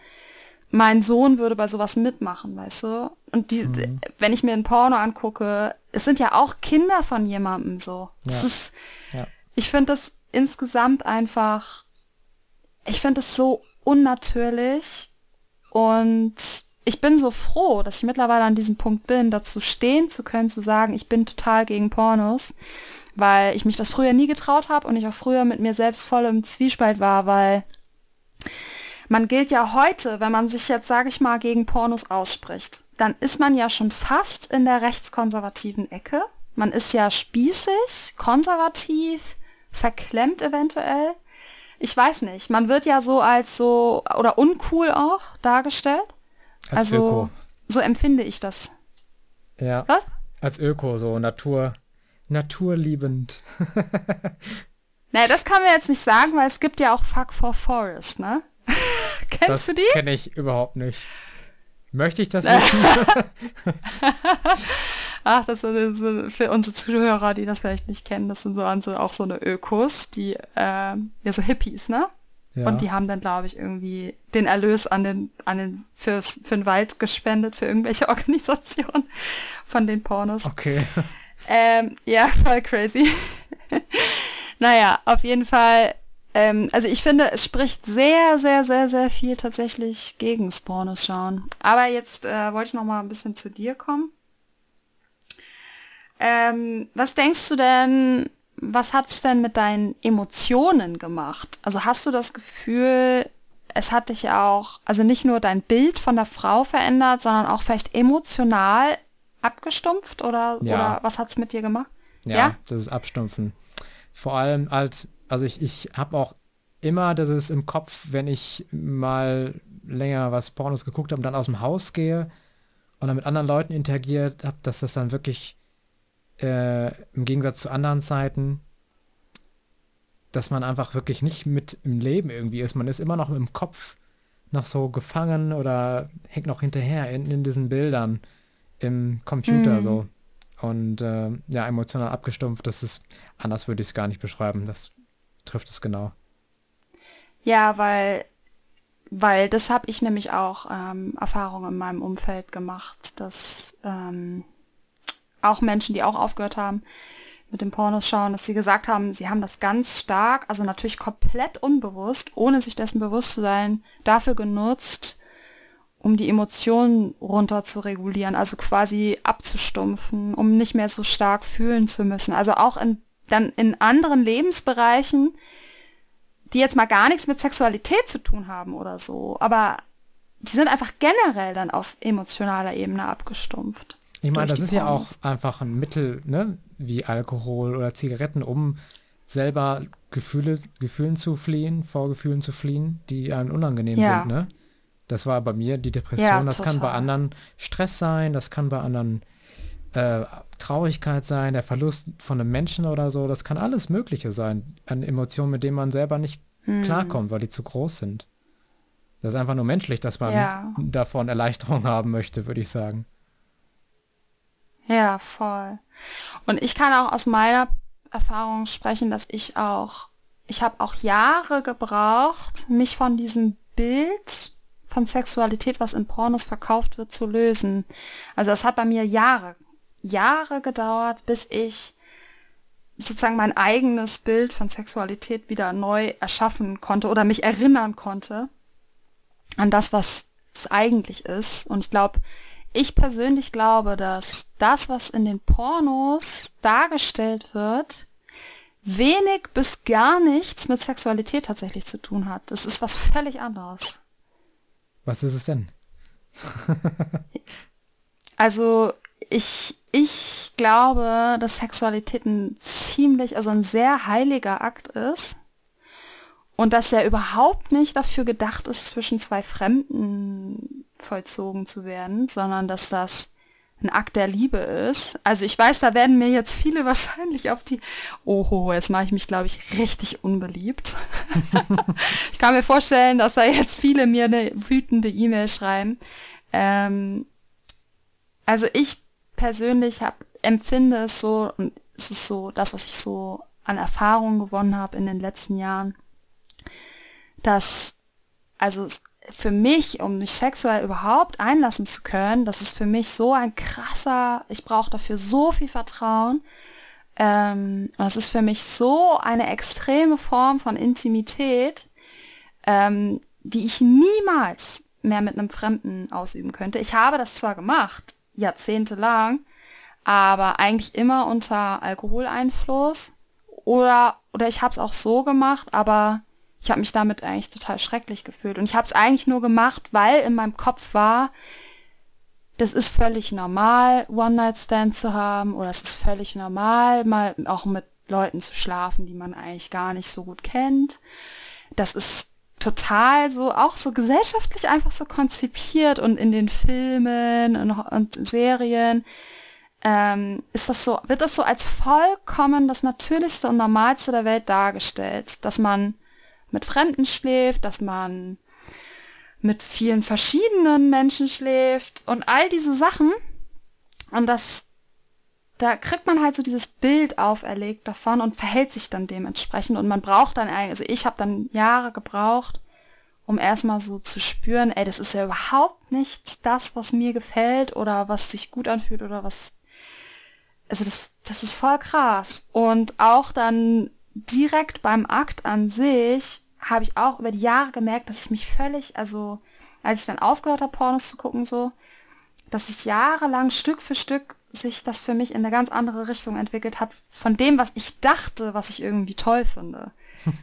mein Sohn würde bei sowas mitmachen, weißt du? Und die, mhm. wenn ich mir ein Porno angucke, es sind ja auch Kinder von jemandem so. Ja. Das ist, ja. Ich finde das insgesamt einfach, ich finde das so unnatürlich und ich bin so froh, dass ich mittlerweile an diesem Punkt bin, dazu stehen zu können, zu sagen, ich bin total gegen Pornos, weil ich mich das früher nie getraut habe und ich auch früher mit mir selbst voll im Zwiespalt war, weil man gilt ja heute, wenn man sich jetzt, sage ich mal, gegen Pornos ausspricht, dann ist man ja schon fast in der rechtskonservativen Ecke. Man ist ja spießig, konservativ, verklemmt eventuell. Ich weiß nicht. Man wird ja so als so, oder uncool auch dargestellt. Als also Öko. So empfinde ich das. Ja. Was? Als Öko, so Natur, naturliebend. Naja, das kann man jetzt nicht sagen, weil es gibt ja auch Fuck for Forest, ne? Kennst das du die? Kenne ich überhaupt nicht. Möchte ich das wissen? Ach, das sind für unsere Zuhörer, die das vielleicht nicht kennen, das sind so, also auch so eine Ökos, die, äh, ja, so Hippies, ne? Ja. Und die haben dann, glaube ich, irgendwie den Erlös an den, an den, fürs, für den Wald gespendet, für irgendwelche Organisationen von den Pornos. Okay. Ähm, ja, voll crazy. Naja, auf jeden Fall. Also ich finde, es spricht sehr, sehr, sehr, sehr viel tatsächlich gegen Pornos schauen. Aber jetzt äh, wollte ich noch mal ein bisschen zu dir kommen. Ähm, was denkst du denn, was hat es denn mit deinen Emotionen gemacht? Also hast du das Gefühl, es hat dich auch, also nicht nur dein Bild von der Frau verändert, sondern auch vielleicht emotional abgestumpft? Oder, ja. oder was hat es mit dir gemacht? Ja, ja, das ist Abstumpfen. Vor allem als... Also ich, ich habe auch immer, das ist im Kopf, wenn ich mal länger was Pornos geguckt habe und dann aus dem Haus gehe und dann mit anderen Leuten interagiert habe, dass das dann wirklich äh, im Gegensatz zu anderen Zeiten, dass man einfach wirklich nicht mit im Leben irgendwie ist. Man ist immer noch im Kopf noch so gefangen oder hängt noch hinterher in, in diesen Bildern im Computer mhm. so. Und äh, ja, emotional abgestumpft, das ist, anders würde ich es gar nicht beschreiben, das trifft es genau. Ja, weil, weil das habe ich nämlich auch ähm, Erfahrungen in meinem Umfeld gemacht, dass ähm, auch Menschen, die auch aufgehört haben mit dem Pornos schauen, dass sie gesagt haben, sie haben das ganz stark, also natürlich komplett unbewusst, ohne sich dessen bewusst zu sein, dafür genutzt, um die Emotionen runter zu regulieren, also quasi abzustumpfen, um nicht mehr so stark fühlen zu müssen. Also auch in dann in anderen Lebensbereichen, die jetzt mal gar nichts mit Sexualität zu tun haben oder so, aber die sind einfach generell dann auf emotionaler Ebene abgestumpft. Ich meine, das ist ja auch einfach ein Mittel, ne, wie Alkohol oder Zigaretten, um selber Gefühle, Gefühlen zu fliehen, vor Gefühlen zu fliehen, die einem unangenehm ja. sind, ne? Das war bei mir die Depression, ja, das kann bei anderen Stress sein, das kann bei anderen Äh, Traurigkeit sein, der Verlust von einem Menschen oder so, das kann alles Mögliche sein an Emotionen, mit denen man selber nicht hm. klarkommt, weil die zu groß sind. Das ist einfach nur menschlich, dass man ja. davon Erleichterung haben möchte, würde ich sagen. Ja, voll. Und ich kann auch aus meiner Erfahrung sprechen, dass ich auch, ich habe auch Jahre gebraucht, mich von diesem Bild von Sexualität, was in Pornos verkauft wird, zu lösen. Also das hat bei mir Jahre Jahre gedauert, bis ich sozusagen mein eigenes Bild von Sexualität wieder neu erschaffen konnte oder mich erinnern konnte an das, was es eigentlich ist. Und ich glaube, ich persönlich glaube, dass das, was in den Pornos dargestellt wird, wenig bis gar nichts mit Sexualität tatsächlich zu tun hat. Das ist was völlig anderes. Was ist es denn? Also ich Ich glaube, dass Sexualität ein ziemlich, also ein sehr heiliger Akt ist und dass er überhaupt nicht dafür gedacht ist, zwischen zwei Fremden vollzogen zu werden, sondern dass das ein Akt der Liebe ist. Also ich weiß, da werden mir jetzt viele wahrscheinlich auf die... Oho, jetzt mache ich mich, glaube ich, richtig unbeliebt. Ich kann mir vorstellen, dass da jetzt viele mir eine wütende E-Mail schreiben. Ähm, also ich persönlich hab, empfinde es so, und es ist so das, was ich so an Erfahrung gewonnen habe in den letzten Jahren, dass, also für mich, um mich sexuell überhaupt einlassen zu können, das ist für mich so ein krasser, ich brauche dafür so viel Vertrauen. Ähm, das ist für mich so eine extreme Form von Intimität, ähm, die ich niemals mehr mit einem Fremden ausüben könnte. Ich habe das zwar gemacht, jahrzehntelang, aber eigentlich immer unter Alkoholeinfluss oder, oder ich habe es auch so gemacht, aber ich habe mich damit eigentlich total schrecklich gefühlt. Und ich habe es eigentlich nur gemacht, weil in meinem Kopf war, das ist völlig normal, One-Night-Stand zu haben, oder es ist völlig normal, mal auch mit Leuten zu schlafen, die man eigentlich gar nicht so gut kennt. Das ist total so, auch so gesellschaftlich einfach so konzipiert, und in den Filmen und, und Serien ähm, ist das so, wird das so als vollkommen das Natürlichste und Normalste der Welt dargestellt, dass man mit Fremden schläft, dass man mit vielen verschiedenen Menschen schläft und all diese Sachen. Und das, da kriegt man halt so dieses Bild auferlegt davon und verhält sich dann dementsprechend. Und man braucht dann, also ich habe dann Jahre gebraucht, um erstmal so zu spüren, ey, das ist ja überhaupt nicht das, was mir gefällt oder was sich gut anfühlt oder was, also das, das ist voll krass. Und auch dann direkt beim Akt an sich habe ich auch über die Jahre gemerkt, dass ich mich völlig, also als ich dann aufgehört habe, Pornos zu gucken, so, dass ich jahrelang Stück für Stück sich das für mich in eine ganz andere Richtung entwickelt hat, von dem, was ich dachte, was ich irgendwie toll finde.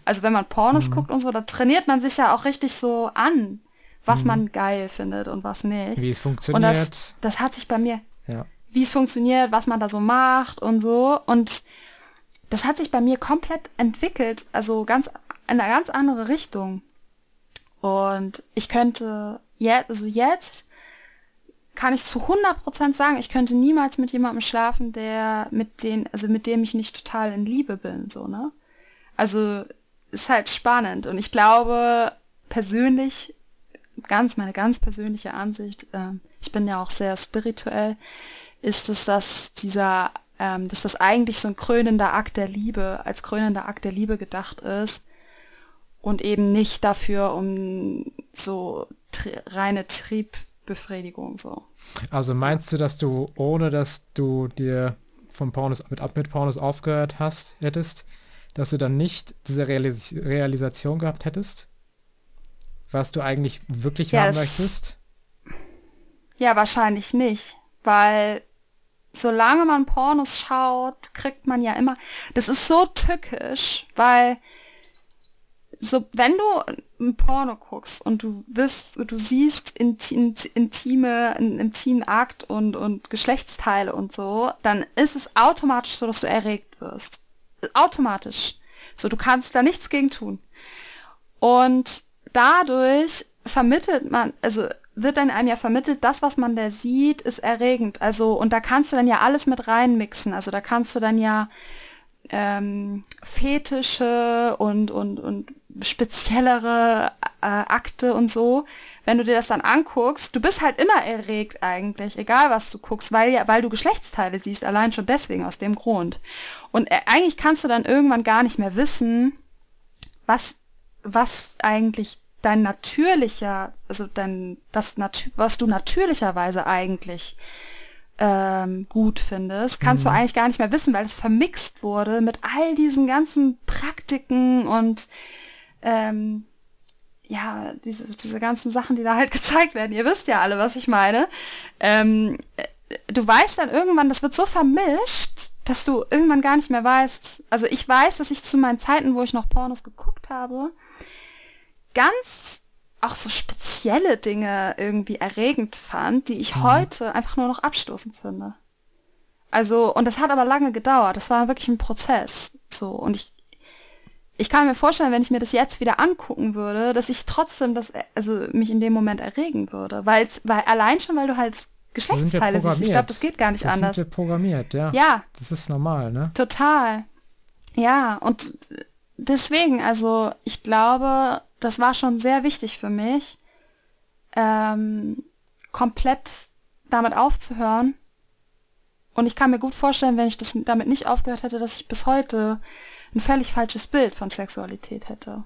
Also wenn man Pornos mhm. guckt und so, da trainiert man sich ja auch richtig so an, was mhm. man geil findet und was nicht. Wie es funktioniert. Und das, das hat sich bei mir, ja. wie es funktioniert, was man da so macht und so. Und das hat sich bei mir komplett entwickelt, also ganz in eine ganz andere Richtung. Und ich könnte jetzt, also jetzt kann ich zu hundert Prozent sagen, ich könnte niemals mit jemandem schlafen, der mit den, also mit dem ich nicht total in Liebe bin, so, ne? Also ist halt spannend. Und ich glaube persönlich, ganz meine ganz persönliche Ansicht, äh, ich bin ja auch sehr spirituell, ist es, dass dieser Ähm, dass das eigentlich so ein krönender Akt der Liebe, als krönender Akt der Liebe gedacht ist und eben nicht dafür um so tri- reine Triebbefriedigung so. Also meinst du, dass du, ohne dass du dir von Pornos, mit, mit Pornos aufgehört hast, hättest, dass du dann nicht diese Realis- Realisation gehabt hättest, was du eigentlich wirklich ja, haben möchtest? Ja, wahrscheinlich nicht, weil solange man Pornos schaut, kriegt man ja immer... Das ist so tückisch, weil so, wenn du ein Porno guckst und du wirst, du siehst intim, intime, einen intimen Akt und, und Geschlechtsteile und so, dann ist es automatisch so, dass du erregt wirst. Automatisch. So, du kannst da nichts gegen tun. Und dadurch vermittelt man... also wird dann einem ja vermittelt, das, was man da sieht, ist erregend. Also, und da kannst du dann ja alles mit reinmixen. Also da kannst du dann ja ähm, Fetische und, und, und speziellere äh, Akte und so. Wenn du dir das dann anguckst, du bist halt immer erregt eigentlich, egal was du guckst, weil ja, weil du Geschlechtsteile siehst, allein schon deswegen, aus dem Grund. Und äh, eigentlich kannst du dann irgendwann gar nicht mehr wissen, was, was eigentlich dein natürlicher, also dein, das natu- was du natürlicherweise eigentlich ähm, gut findest, kannst mhm. du eigentlich gar nicht mehr wissen, weil es vermixt wurde mit all diesen ganzen Praktiken und ähm, ja, diese, diese ganzen Sachen, die da halt gezeigt werden. Ihr wisst ja alle, was ich meine. Ähm, du weißt dann irgendwann, das wird so vermischt, dass du irgendwann gar nicht mehr weißt. Also ich weiß, dass ich zu meinen Zeiten, wo ich noch Pornos geguckt habe, ganz auch so spezielle Dinge irgendwie erregend fand, die ich mhm. heute einfach nur noch abstoßend finde. Also, und das hat aber lange gedauert. Das war wirklich ein Prozess. So, und ich, ich kann mir vorstellen, wenn ich mir das jetzt wieder angucken würde, dass ich trotzdem das, also mich in dem Moment erregen würde. Weil's, weil allein schon, weil du halt Geschlechtsteile siehst. Ich glaube, das geht gar nicht das anders. Sind wir programmiert, ja. Ja. Das ist normal, ne? Total. Ja, und deswegen, also ich glaube, das war schon sehr wichtig für mich, ähm, komplett damit aufzuhören. Und ich kann mir gut vorstellen, wenn ich das damit nicht aufgehört hätte, dass ich bis heute ein völlig falsches Bild von Sexualität hätte.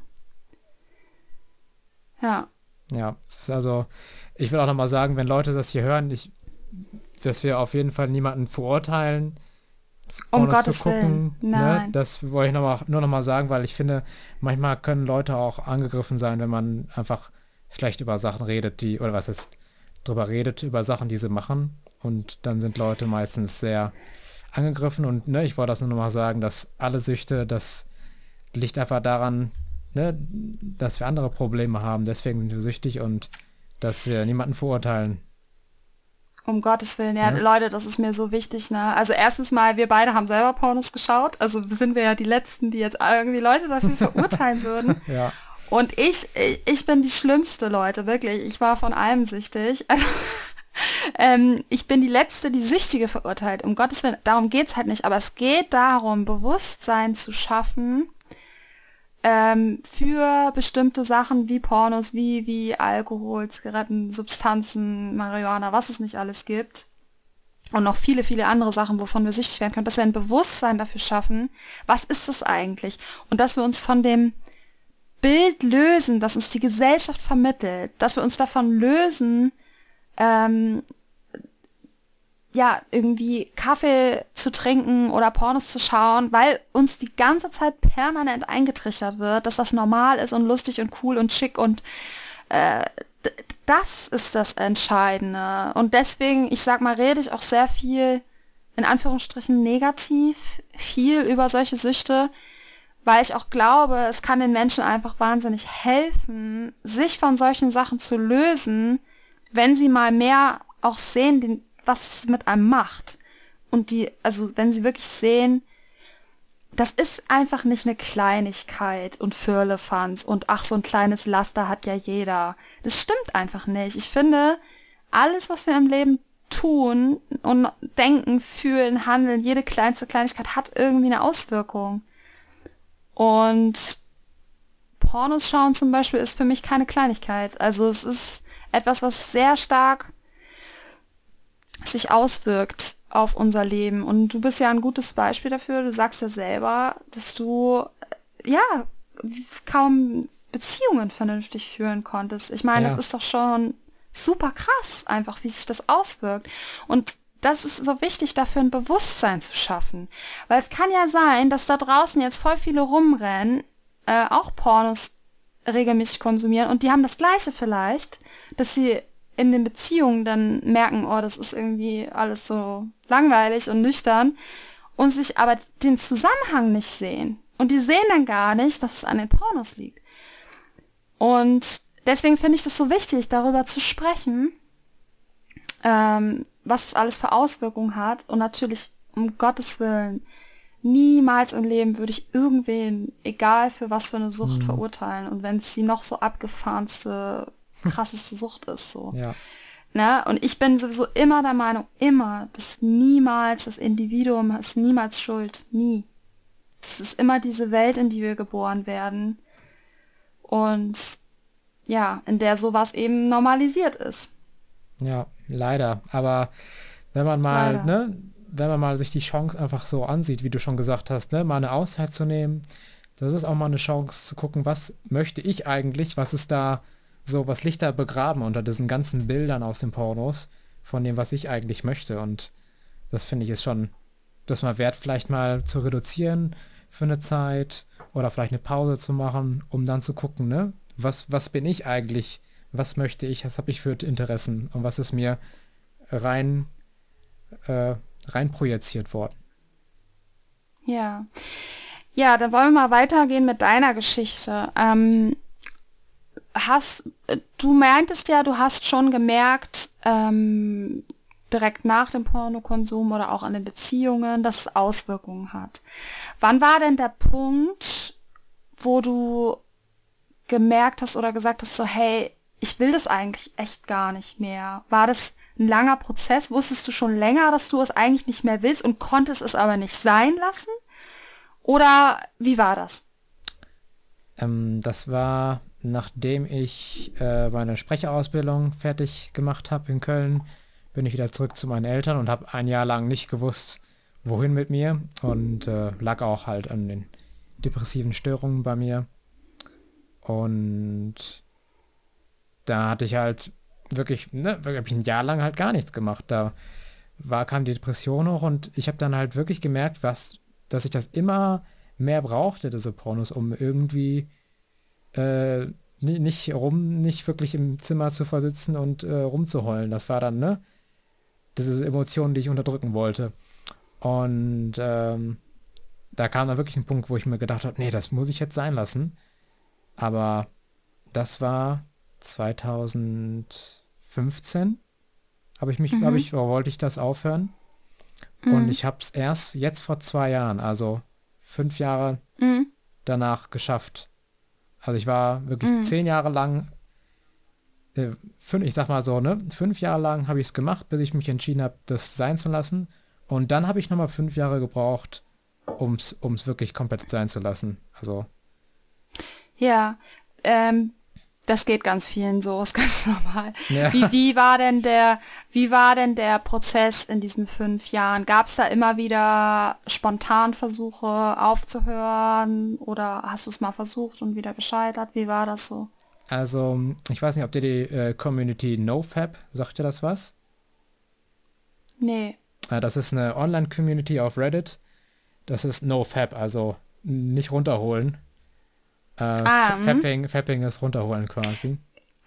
Ja. Ja, es ist also, ich will auch nochmal sagen, wenn Leute das hier hören, ich, dass wir auf jeden Fall niemanden verurteilen. Um Gottes Willen, nein. Ne? Das wollte ich noch mal, nur nochmal sagen, weil ich finde, manchmal können Leute auch angegriffen sein, wenn man einfach schlecht über Sachen redet, die, oder was ist, drüber redet, über Sachen, die sie machen. Und dann sind Leute meistens sehr angegriffen. Und ne, ich wollte das nur nochmal sagen, dass alle Süchte, das liegt einfach daran, ne, dass wir andere Probleme haben. Deswegen sind wir süchtig und dass wir niemanden verurteilen. Um Gottes Willen, ja, ja, Leute, das ist mir so wichtig. Ne? Also erstens mal, wir beide haben selber Pornos geschaut. Also sind wir ja die Letzten, die jetzt irgendwie Leute dafür verurteilen würden. Ja. Und ich, ich, ich bin die schlimmste, Leute, wirklich. Ich war von allem süchtig. Also... Ähm, ich bin die Letzte, die Süchtige verurteilt. Um Gottes Willen, darum geht's halt nicht. Aber es geht darum, Bewusstsein zu schaffen ähm, für bestimmte Sachen wie Pornos, wie, wie Alkohol, Zigaretten, Substanzen, Marihuana, was es nicht alles gibt. Und noch viele, viele andere Sachen, wovon wir süchtig werden können. Dass wir ein Bewusstsein dafür schaffen, was ist es eigentlich? Und dass wir uns von dem Bild lösen, das uns die Gesellschaft vermittelt. Dass wir uns davon lösen, Ähm, ja, irgendwie Kaffee zu trinken oder Pornos zu schauen, weil uns die ganze Zeit permanent eingetrichtert wird, dass das normal ist und lustig und cool und schick und äh, d- das ist das Entscheidende. Und deswegen, ich sag mal, rede ich auch sehr viel, in Anführungsstrichen negativ, viel über solche Süchte, weil ich auch glaube, es kann den Menschen einfach wahnsinnig helfen, sich von solchen Sachen zu lösen, wenn sie mal mehr auch sehen, den, was es mit einem macht. Und die, also wenn sie wirklich sehen, das ist einfach nicht eine Kleinigkeit und Firlefanz und ach, so ein kleines Laster hat ja jeder. Das stimmt einfach nicht. Ich finde, alles, was wir im Leben tun und denken, fühlen, handeln, jede kleinste Kleinigkeit hat irgendwie eine Auswirkung. Und Pornos schauen zum Beispiel ist für mich keine Kleinigkeit. Also es ist etwas, was sehr stark sich auswirkt auf unser Leben. Und du bist ja ein gutes Beispiel dafür. Du sagst ja selber, dass du ja kaum Beziehungen vernünftig führen konntest. Ich meine, ja. Das ist doch schon super krass, einfach, wie sich das auswirkt. Und das ist so wichtig, dafür ein Bewusstsein zu schaffen. Weil es kann ja sein, dass da draußen jetzt voll viele rumrennen, äh, auch Pornos regelmäßig konsumieren und die haben das Gleiche vielleicht, dass sie in den Beziehungen dann merken, oh, das ist irgendwie alles so langweilig und nüchtern und sich aber den Zusammenhang nicht sehen. Und die sehen dann gar nicht, dass es an den Pornos liegt. Und deswegen finde ich das so wichtig, darüber zu sprechen, ähm, was es alles für Auswirkungen hat. Und natürlich, um Gottes Willen, niemals im Leben würde ich irgendwen, egal für was für eine Sucht, mhm. verurteilen. Und wenn es die noch so abgefahrenste, krasseste Sucht ist, so. Ja. Ne? Und ich bin sowieso immer der Meinung, immer, dass niemals das Individuum ist niemals schuld. Nie. Das ist immer diese Welt, in die wir geboren werden. Und ja, in der sowas eben normalisiert ist. Ja, leider. Aber wenn man mal, leider. ne... wenn man mal sich die Chance einfach so ansieht, wie du schon gesagt hast, ne, mal eine Auszeit zu nehmen, das ist auch mal eine Chance zu gucken, was möchte ich eigentlich, was ist da so, was liegt da begraben unter diesen ganzen Bildern aus den Pornos, von dem, was ich eigentlich möchte. Und das finde ich ist schon, das mal wert, vielleicht mal zu reduzieren für eine Zeit oder vielleicht eine Pause zu machen, um dann zu gucken, ne, was, was bin ich eigentlich, was möchte ich, was habe ich für Interessen und was ist mir rein, äh, reinprojiziert worden. Ja. Ja, dann wollen wir mal weitergehen mit deiner Geschichte. Ähm, hast, du meintest ja, du hast schon gemerkt, ähm, direkt nach dem Pornokonsum oder auch an den Beziehungen, dass es Auswirkungen hat. Wann war denn der Punkt, wo du gemerkt hast oder gesagt hast, so, hey, ich will das eigentlich echt gar nicht mehr? War das ein langer Prozess? Wusstest du schon länger, dass du es eigentlich nicht mehr willst und konntest es aber nicht sein lassen? Oder wie war das? Ähm, das war, nachdem ich äh, meine Sprecherausbildung fertig gemacht habe in Köln, bin ich wieder zurück zu meinen Eltern und habe ein Jahr lang nicht gewusst, wohin mit mir, und äh, lag auch halt an den depressiven Störungen bei mir. Und da hatte ich halt wirklich, ne, wirklich habe ich ein Jahr lang halt gar nichts gemacht. Da war, kam die Depression hoch, und ich habe dann halt wirklich gemerkt, was, dass ich das immer mehr brauchte, diese Pornos, um irgendwie äh, nicht rum, nicht wirklich im Zimmer zu versitzen und äh, rumzuheulen. Das war dann, ne, diese Emotionen, die ich unterdrücken wollte. Und ähm, da kam dann wirklich ein Punkt, wo ich mir gedacht habe, nee, das muss ich jetzt sein lassen. Aber das war zwanzig fünfzehn, habe ich mich, mhm. habe ich, wollte ich das aufhören. Mhm. Und ich habe es erst jetzt vor zwei Jahren, also fünf Jahre mhm. danach geschafft. Also ich war wirklich mhm. zehn Jahre lang, äh, fünf, ich sag mal so, ne, fünf Jahre lang habe ich es gemacht, bis ich mich entschieden habe, das sein zu lassen. Und dann habe ich nochmal fünf Jahre gebraucht, um es wirklich komplett sein zu lassen. Also ja, ähm, das geht ganz vielen so, ist ganz normal. Ja. Wie, wie war denn der, wie war denn der Prozess in diesen fünf Jahren? Gab es da immer wieder spontan Versuche aufzuhören, oder hast du es mal versucht und wieder gescheitert? Wie war das so? Also, ich weiß nicht, ob dir die äh, Community Nofap, sagt dir das was? Nee. Das ist eine Online-Community auf Reddit. Das ist Nofap, also nicht runterholen. Äh, ah, Fapping, Fapping ist runterholen quasi.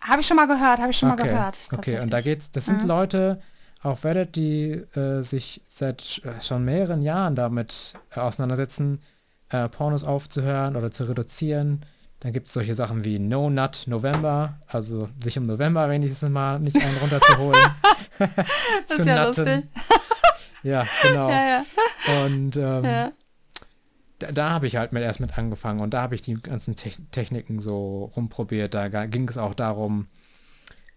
Habe ich schon mal gehört, habe ich schon okay. mal gehört. Okay, und da geht's, das sind mhm. Leute auf Reddit, die äh, sich seit äh, schon mehreren Jahren damit auseinandersetzen, äh, Pornos aufzuhören oder zu reduzieren. Dann gibt es solche Sachen wie No Nut November, also sich im November wenigstens mal nicht einen runterzuholen. Das ist ja lustig. Ja, genau. Ja, ja. Und ähm, ja. da, da habe ich halt mit, erst mit angefangen, und da habe ich die ganzen Te- Techniken so rumprobiert. Da g- ging es auch darum,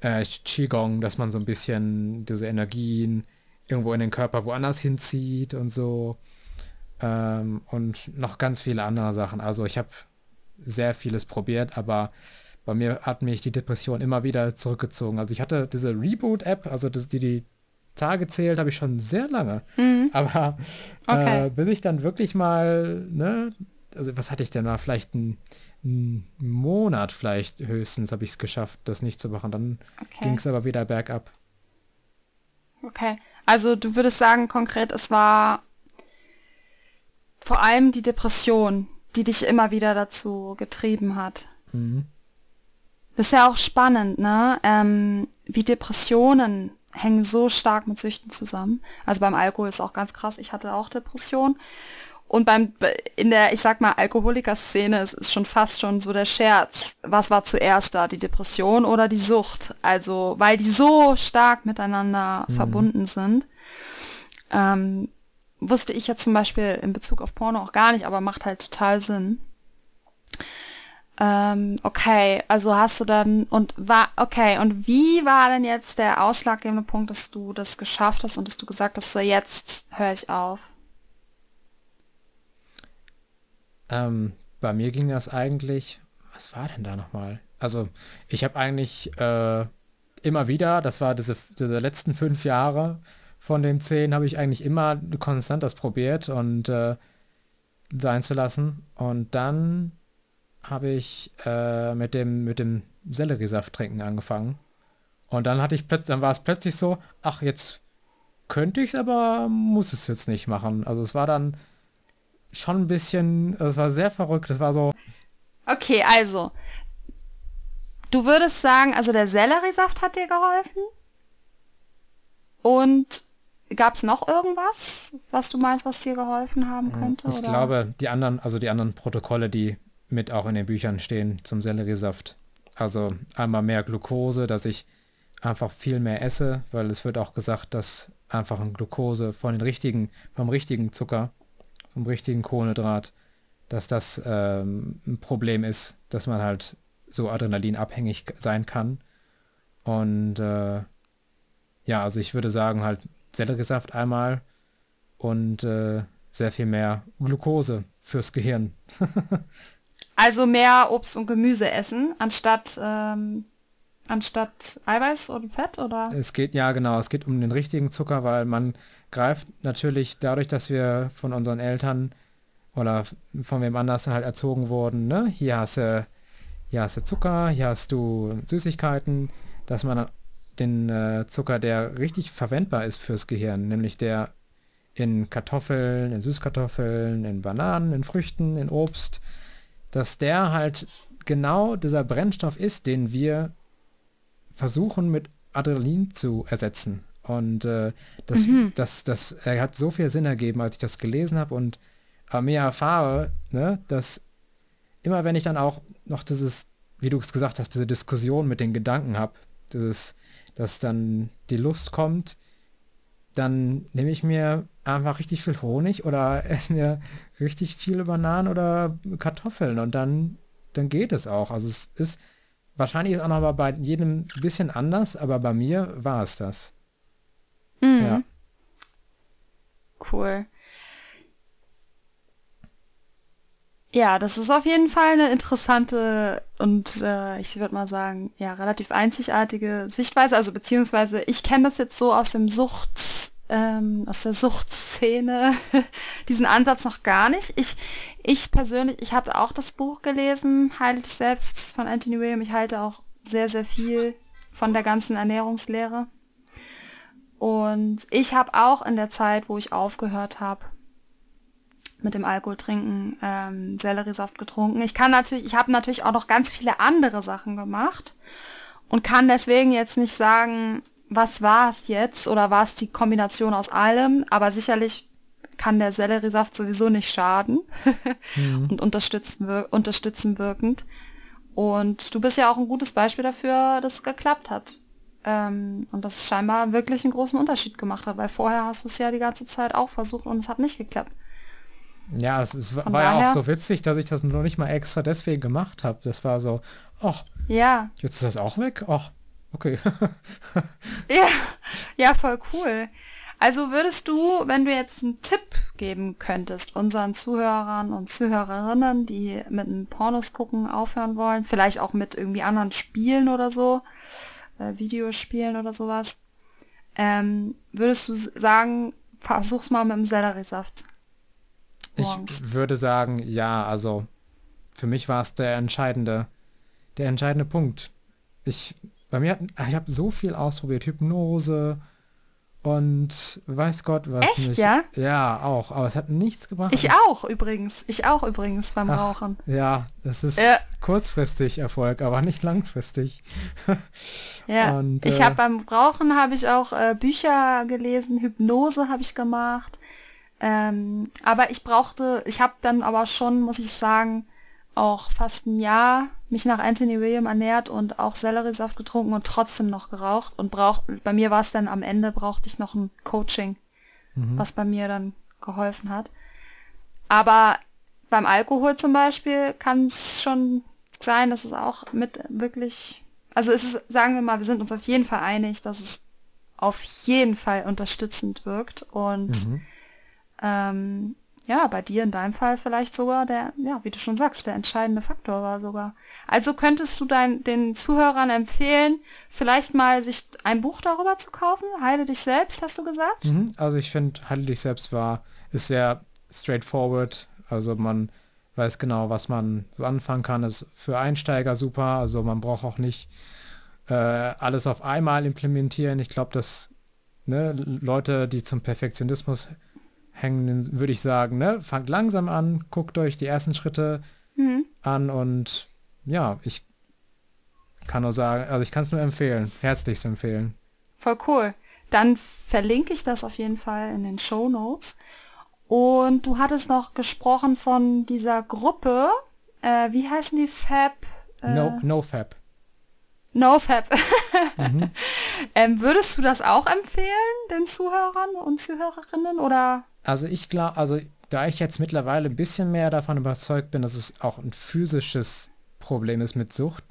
äh, Qigong, dass man so ein bisschen diese Energien irgendwo in den Körper woanders hinzieht und so. Ähm, und noch ganz viele andere Sachen. Also ich habe sehr vieles probiert, aber bei mir hat mich die Depression immer wieder zurückgezogen. Also ich hatte diese Reboot-App, also das, die die Tage zählt, habe ich schon sehr lange. Mhm. Aber okay. äh, bis ich dann wirklich mal, ne, also was hatte ich denn mal, vielleicht einen, einen Monat vielleicht höchstens habe ich es geschafft, das nicht zu machen. Dann okay. ging es aber wieder bergab. Okay, also du würdest sagen konkret, es war vor allem die Depression, die dich immer wieder dazu getrieben hat. Mhm. Das ist ja auch spannend, ne? Ähm, wie Depressionen hängen so stark mit Süchten zusammen. Also beim Alkohol ist auch ganz krass. Ich hatte auch Depressionen. Und beim in der, ich sag mal, Alkoholiker-Szene ist, ist schon fast schon so der Scherz. Was war zuerst da? Die Depression oder die Sucht? Also, weil die so stark miteinander mhm. verbunden sind. Ähm, wusste ich jetzt zum Beispiel in Bezug auf Porno auch gar nicht, aber macht halt total Sinn. Ähm, okay, also hast du dann, und war, okay, und wie war denn jetzt der ausschlaggebende Punkt, dass du das geschafft hast und dass du gesagt hast, so jetzt höre ich auf? Ähm, bei mir ging das eigentlich, was war denn da nochmal? Also ich habe eigentlich äh, immer wieder, das war diese, diese letzten fünf Jahre von den zehn, habe ich eigentlich immer konstant das probiert und äh, sein zu lassen, und dann habe ich äh, mit dem mit dem Selleriesaft trinken angefangen, und dann hatte ich plötzlich, dann war es plötzlich so, ach, jetzt könnte ich es, aber muss es jetzt nicht machen. Also es war dann schon ein bisschen, es war sehr verrückt, es war so. Okay, also du würdest sagen, also der Selleriesaft hat dir geholfen, und gab es noch irgendwas, was du meinst, was dir geholfen haben könnte? Ich oder? glaube, die anderen, also die anderen Protokolle, die mit auch in den Büchern stehen zum Selleriesaft. Also einmal mehr Glucose, dass ich einfach viel mehr esse, weil es wird auch gesagt, dass einfach ein Glucose von den richtigen, vom richtigen Zucker, vom richtigen Kohlenhydrat, dass das ähm, ein Problem ist, dass man halt so adrenalinabhängig sein kann. Und äh, ja, also ich würde sagen halt Selleriesaft einmal und äh, sehr viel mehr Glukose fürs Gehirn. Also mehr Obst und Gemüse essen, anstatt ähm, anstatt Eiweiß und Fett, oder? Es geht, ja genau, es geht um den richtigen Zucker, weil man greift natürlich dadurch, dass wir von unseren Eltern oder von wem anders halt erzogen wurden, ne? Hier hast du, hier hast du Zucker, hier hast du Süßigkeiten, dass man den äh, Zucker, der richtig verwendbar ist fürs Gehirn, nämlich der in Kartoffeln, in Süßkartoffeln, in Bananen, in Früchten, in Obst, dass der halt genau dieser Brennstoff ist, den wir versuchen mit Adrenalin zu ersetzen. Und äh, das, mhm. das, das er hat so viel Sinn ergeben, als ich das gelesen habe und äh, mehr erfahre, ne, dass immer wenn ich dann auch noch dieses, wie du es gesagt hast, diese Diskussion mit den Gedanken habe, dieses, dass dann die Lust kommt, dann nehme ich mir einfach richtig viel Honig oder esse mir richtig viele Bananen oder Kartoffeln und dann, dann geht es auch. Also es ist, wahrscheinlich ist auch noch mal bei jedem ein bisschen anders, aber bei mir war es das. Mhm. Ja. Cool. Ja, das ist auf jeden Fall eine interessante und äh, ich würde mal sagen, ja, relativ einzigartige Sichtweise, also beziehungsweise ich kenne das jetzt so aus dem Sucht, ähm, aus der Suchtszene, diesen Ansatz noch gar nicht. Ich, ich persönlich, ich habe auch das Buch gelesen, Heile dich selbst von Anthony William. Ich halte auch sehr, sehr viel von der ganzen Ernährungslehre. Und ich habe auch in der Zeit, wo ich aufgehört habe, mit dem Alkohol trinken, ähm, Selleriesaft getrunken. Ich kann natürlich, ich habe natürlich auch noch ganz viele andere Sachen gemacht und kann deswegen jetzt nicht sagen, was war es jetzt oder war es die Kombination aus allem, aber sicherlich kann der Selleriesaft sowieso nicht schaden mhm. und unterstützen, wir- unterstützen wirkend. Und du bist ja auch ein gutes Beispiel dafür, dass es geklappt hat. Ähm, und das scheinbar wirklich einen großen Unterschied gemacht hat, weil vorher hast du es ja die ganze Zeit auch versucht und es hat nicht geklappt. Ja, es, es war ja auch so witzig, dass ich das noch nicht mal extra deswegen gemacht habe. Das war so, ach, ja. Jetzt ist das auch weg? Ach, okay. ja, ja, voll cool. Also würdest du, wenn du jetzt einen Tipp geben könntest, unseren Zuhörern und Zuhörerinnen, die mit einem Pornos gucken aufhören wollen, vielleicht auch mit irgendwie anderen Spielen oder so, äh, Videospielen oder sowas, ähm, würdest du sagen, versuch's mal mit dem Selleriesaft? Ich würde sagen, ja, also für mich war es der entscheidende, der entscheidende Punkt. Ich, bei mir, ich habe so viel ausprobiert, Hypnose und weiß Gott was nicht. Echt, ja? Ja, auch, aber es hat nichts gebracht. Ich auch übrigens, ich auch übrigens beim Ach, Rauchen. Ja, das ist ja. Kurzfristig Erfolg, aber nicht langfristig. ja, und, äh, ich habe beim Rauchen habe ich auch äh, Bücher gelesen, Hypnose habe ich gemacht. Ähm, aber ich brauchte, ich habe dann aber schon, muss ich sagen, auch fast ein Jahr mich nach Anthony William ernährt und auch Selleriesaft getrunken und trotzdem noch geraucht und brauch, bei mir war es dann am Ende, brauchte ich noch ein Coaching, mhm. was bei mir dann geholfen hat. Aber beim Alkohol zum Beispiel kann es schon sein, dass es auch mit wirklich, also es ist, sagen wir mal, wir sind uns auf jeden Fall einig, dass es auf jeden Fall unterstützend wirkt und mhm. Ähm, ja, bei dir in deinem Fall vielleicht sogar der, ja, wie du schon sagst, der entscheidende Faktor war sogar. Also könntest du dein, den Zuhörern empfehlen, vielleicht mal sich ein Buch darüber zu kaufen? Heile dich selbst, hast du gesagt? Mhm, also ich finde, Heile dich selbst war, ist sehr straightforward. Also man weiß genau, was man so anfangen kann. Ist für Einsteiger super. Also man braucht auch nicht äh, alles auf einmal implementieren. Ich glaube, dass ne, Leute, die zum Perfektionismus hängen, würde ich sagen, ne? Fangt langsam an, guckt euch die ersten Schritte mhm. an und ja, ich kann nur sagen, also ich kann es nur empfehlen, herzlichst empfehlen. Voll cool. Dann verlinke ich das auf jeden Fall in den Shownotes. Und du hattest noch gesprochen von dieser Gruppe, äh, wie heißen die? Fab? Äh, no, Nofap. Nofap. mhm. ähm, würdest du das auch empfehlen, den Zuhörern und Zuhörerinnen, oder? Also ich glaube, also da ich jetzt mittlerweile ein bisschen mehr davon überzeugt bin, dass es auch ein physisches Problem ist mit Sucht,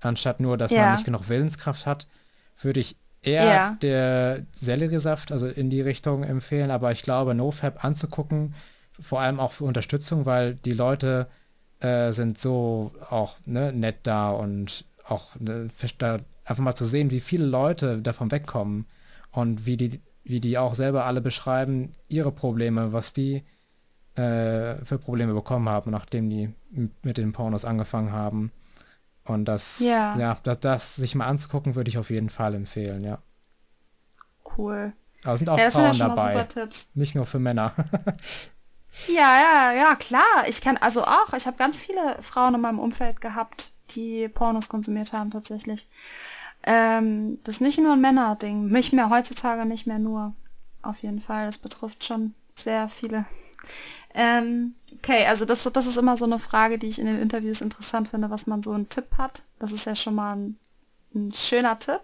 anstatt nur, dass ja. man nicht genug Willenskraft hat, würde ich eher ja. der Selleriesaft, also in die Richtung empfehlen, aber ich glaube, Nofap anzugucken, vor allem auch für Unterstützung, weil die Leute äh, sind so auch ne, nett da und auch ne, da einfach mal zu sehen, wie viele Leute davon wegkommen und wie die, wie die auch selber alle beschreiben, ihre Probleme, was die äh, für Probleme bekommen haben, nachdem die mit den Pornos angefangen haben. Und das, ja, ja das, das sich mal anzugucken, würde ich auf jeden Fall empfehlen, ja. Cool. Aber sind auch ja, Frauen sind ja dabei. Super Tipps. Nicht nur für Männer. ja, ja, ja, klar. Ich kenne also auch, ich habe ganz viele Frauen in meinem Umfeld gehabt, die Pornos konsumiert haben tatsächlich. Ähm, das ist nicht nur ein Männerding. Mich mehr heutzutage nicht mehr nur. Auf jeden Fall. Das betrifft schon sehr viele. Ähm, okay, also das, das ist immer so eine Frage, die ich in den Interviews interessant finde, was man so einen Tipp hat. Das ist ja schon mal ein, ein schöner Tipp.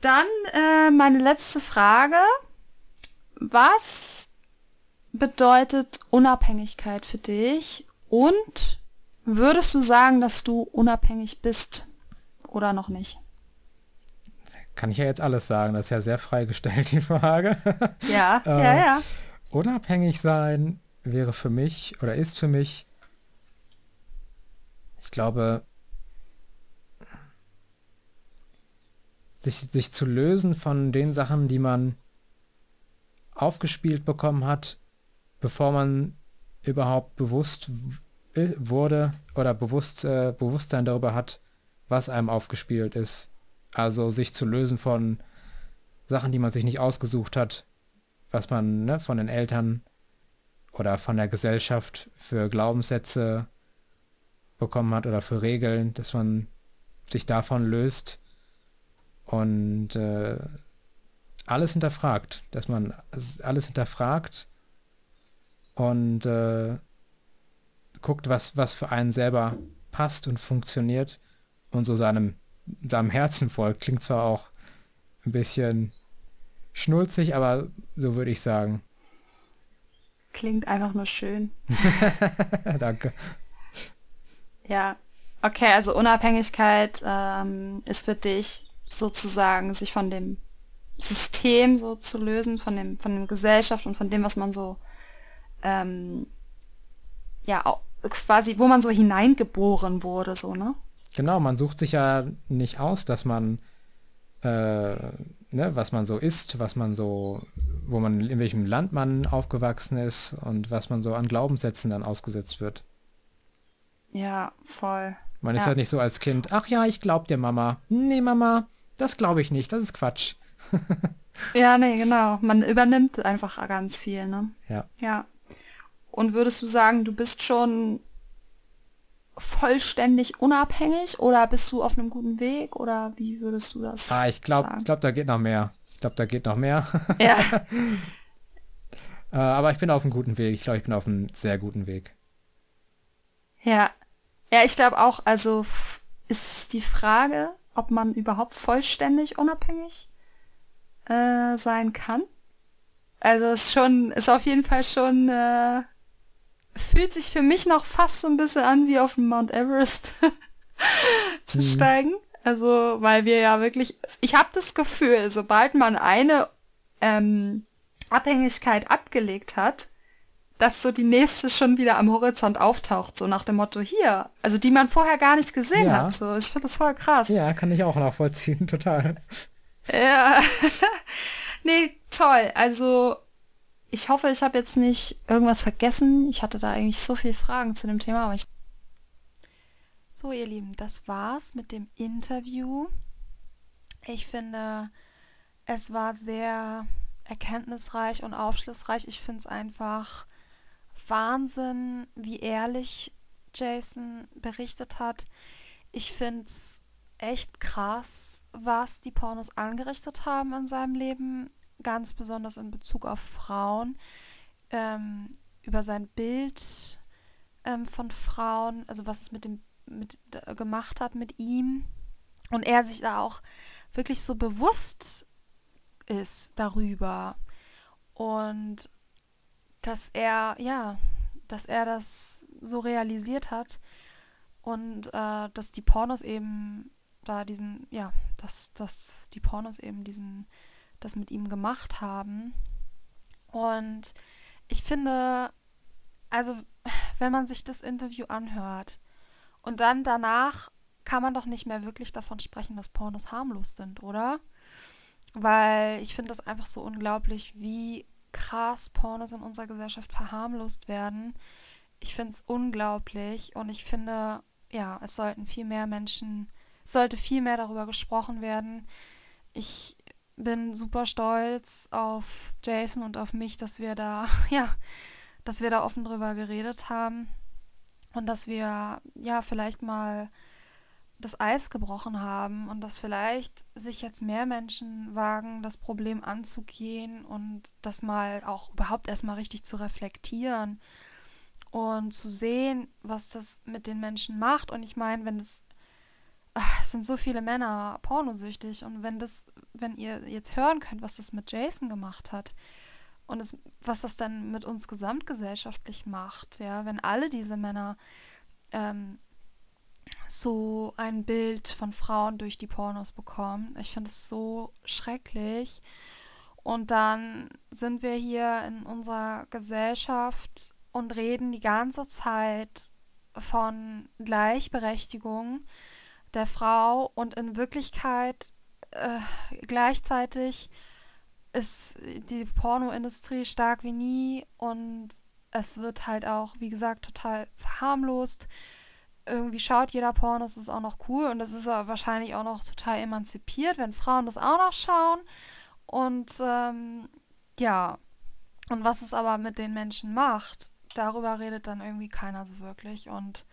Dann äh, meine letzte Frage. Was bedeutet Unabhängigkeit für dich? Und würdest du sagen, dass du unabhängig bist oder noch nicht? Kann ich ja jetzt alles sagen. Das ist ja sehr freigestellt, die Frage. Ja, ähm. ja, ja. Unabhängig sein wäre für mich oder ist für mich, ich glaube, sich, sich zu lösen von den Sachen, die man aufgespielt bekommen hat, bevor man überhaupt bewusst wurde oder bewusst, äh, Bewusstsein darüber hat, was einem aufgespielt ist. Also sich zu lösen von Sachen, die man sich nicht ausgesucht hat, was man ne, von den Eltern oder von der Gesellschaft für Glaubenssätze bekommen hat oder für Regeln, dass man sich davon löst und äh, alles hinterfragt, dass man alles hinterfragt und äh, guckt, was, was für einen selber passt und funktioniert und so seinem, seinem Herzen folgt. Klingt zwar auch ein bisschen schnulzig, aber so würde ich sagen. Klingt einfach nur schön. Danke. Ja, okay, also Unabhängigkeit ähm, ist für dich sozusagen, sich von dem System so zu lösen, von dem, von der Gesellschaft und von dem, was man so ähm, ja, quasi, wo man so hineingeboren wurde, so, ne? Genau, man sucht sich ja nicht aus, dass man äh, Ne, was man so isst, was man so, wo man, in welchem Land man aufgewachsen ist und was man so an Glaubenssätzen dann ausgesetzt wird. Ja, voll. Man ja. ist halt nicht so als Kind, ach ja, ich glaub dir, Mama. Nee, Mama, das glaube ich nicht, das ist Quatsch. ja, nee, genau. Man übernimmt einfach ganz viel, ne? Ja. Ja. Und würdest du sagen, du bist schon vollständig unabhängig oder bist du auf einem guten Weg oder wie würdest du das ah, ich glaub, sagen? Ich glaube, da geht noch mehr. Ich glaube, da geht noch mehr. Ja. äh, aber ich bin auf einem guten Weg. Ich glaube, ich bin auf einem sehr guten Weg. Ja. Ja, ich glaube auch, also f- ist die Frage, ob man überhaupt vollständig unabhängig äh, sein kann. Also ist schon, ist auf jeden Fall schon äh, fühlt sich für mich noch fast so ein bisschen an, wie auf den Mount Everest zu mhm. steigen. Also, weil wir ja wirklich, ich habe das Gefühl, sobald man eine ähm, Abhängigkeit abgelegt hat, dass so die nächste schon wieder am Horizont auftaucht, so nach dem Motto hier, also die man vorher gar nicht gesehen ja. hat. So, ich finde das voll krass. Ja, kann ich auch nachvollziehen, total. Ja, nee, toll. Also, ich hoffe, ich habe jetzt nicht irgendwas vergessen. Ich hatte da eigentlich so viele Fragen zu dem Thema. Aber ich so, ihr Lieben, das war's mit dem Interview. Ich finde, es war sehr erkenntnisreich und aufschlussreich. Ich finde es einfach Wahnsinn, wie ehrlich Jason berichtet hat. Ich finde es echt krass, was die Pornos angerichtet haben in seinem Leben. Ganz besonders in Bezug auf Frauen, ähm, über sein Bild ähm, von Frauen, also was es mit dem mit, äh, gemacht hat mit ihm. Und er sich da auch wirklich so bewusst ist darüber. Und dass er, ja, dass er das so realisiert hat und äh, dass die Pornos eben da diesen, ja, dass, dass die Pornos eben diesen, das mit ihm gemacht haben. Und ich finde, also wenn man sich das Interview anhört und dann danach kann man doch nicht mehr wirklich davon sprechen, dass Pornos harmlos sind, oder? Weil ich finde das einfach so unglaublich, wie krass Pornos in unserer Gesellschaft verharmlost werden. Ich finde es unglaublich und ich finde, ja, es sollten viel mehr Menschen, es sollte viel mehr darüber gesprochen werden. Ich bin super stolz auf Jason und auf mich, dass wir da, ja, dass wir da offen drüber geredet haben und dass wir, ja, vielleicht mal das Eis gebrochen haben und dass vielleicht sich jetzt mehr Menschen wagen, das Problem anzugehen und das mal auch überhaupt erstmal richtig zu reflektieren und zu sehen, was das mit den Menschen macht. Und ich meine, wenn es, es sind so viele Männer pornosüchtig und wenn das, wenn ihr jetzt hören könnt, was das mit Jason gemacht hat und es, was das dann mit uns gesamtgesellschaftlich macht, ja, wenn alle diese Männer ähm, so ein Bild von Frauen durch die Pornos bekommen. Ich finde es so schrecklich. Und dann sind wir hier in unserer Gesellschaft und reden die ganze Zeit von Gleichberechtigung der Frau und in Wirklichkeit äh, gleichzeitig ist die Pornoindustrie stark wie nie und es wird halt auch, wie gesagt, total verharmlost. Irgendwie schaut jeder Pornos, das ist auch noch cool und das ist wahrscheinlich auch noch total emanzipiert, wenn Frauen das auch noch schauen und ähm, ja, und was es aber mit den Menschen macht, darüber redet dann irgendwie keiner so wirklich und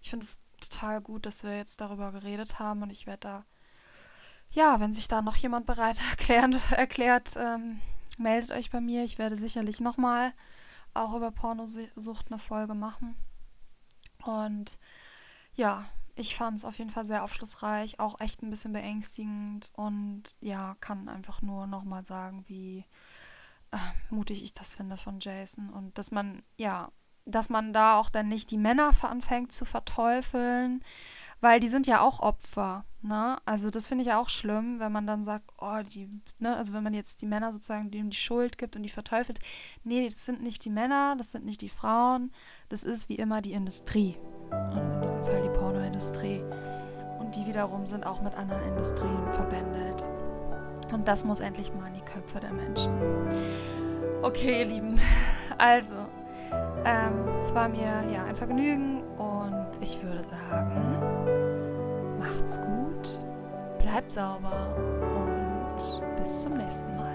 ich finde es total gut, dass wir jetzt darüber geredet haben und ich werde da, ja, wenn sich da noch jemand bereit erklären, erklärt, ähm, meldet euch bei mir, ich werde sicherlich nochmal auch über Pornosucht eine Folge machen. Und ja, ich fand es auf jeden Fall sehr aufschlussreich, auch echt ein bisschen beängstigend und ja, kann einfach nur nochmal sagen, wie äh, mutig ich das finde von Jason und dass man, ja, dass man da auch dann nicht die Männer anfängt zu verteufeln, weil die sind ja auch Opfer, ne? Also das finde ich auch schlimm, wenn man dann sagt, oh, die, ne, also wenn man jetzt die Männer sozusagen denen die Schuld gibt und die verteufelt. Nee, das sind nicht die Männer, das sind nicht die Frauen, das ist wie immer die Industrie. Und in diesem Fall die Pornoindustrie. Und die wiederum sind auch mit anderen Industrien verbändelt. Und das muss endlich mal in die Köpfe der Menschen. Okay, ihr Lieben, also, ähm, es war mir ja ein Vergnügen und ich würde sagen, macht's gut, bleibt sauber und bis zum nächsten Mal.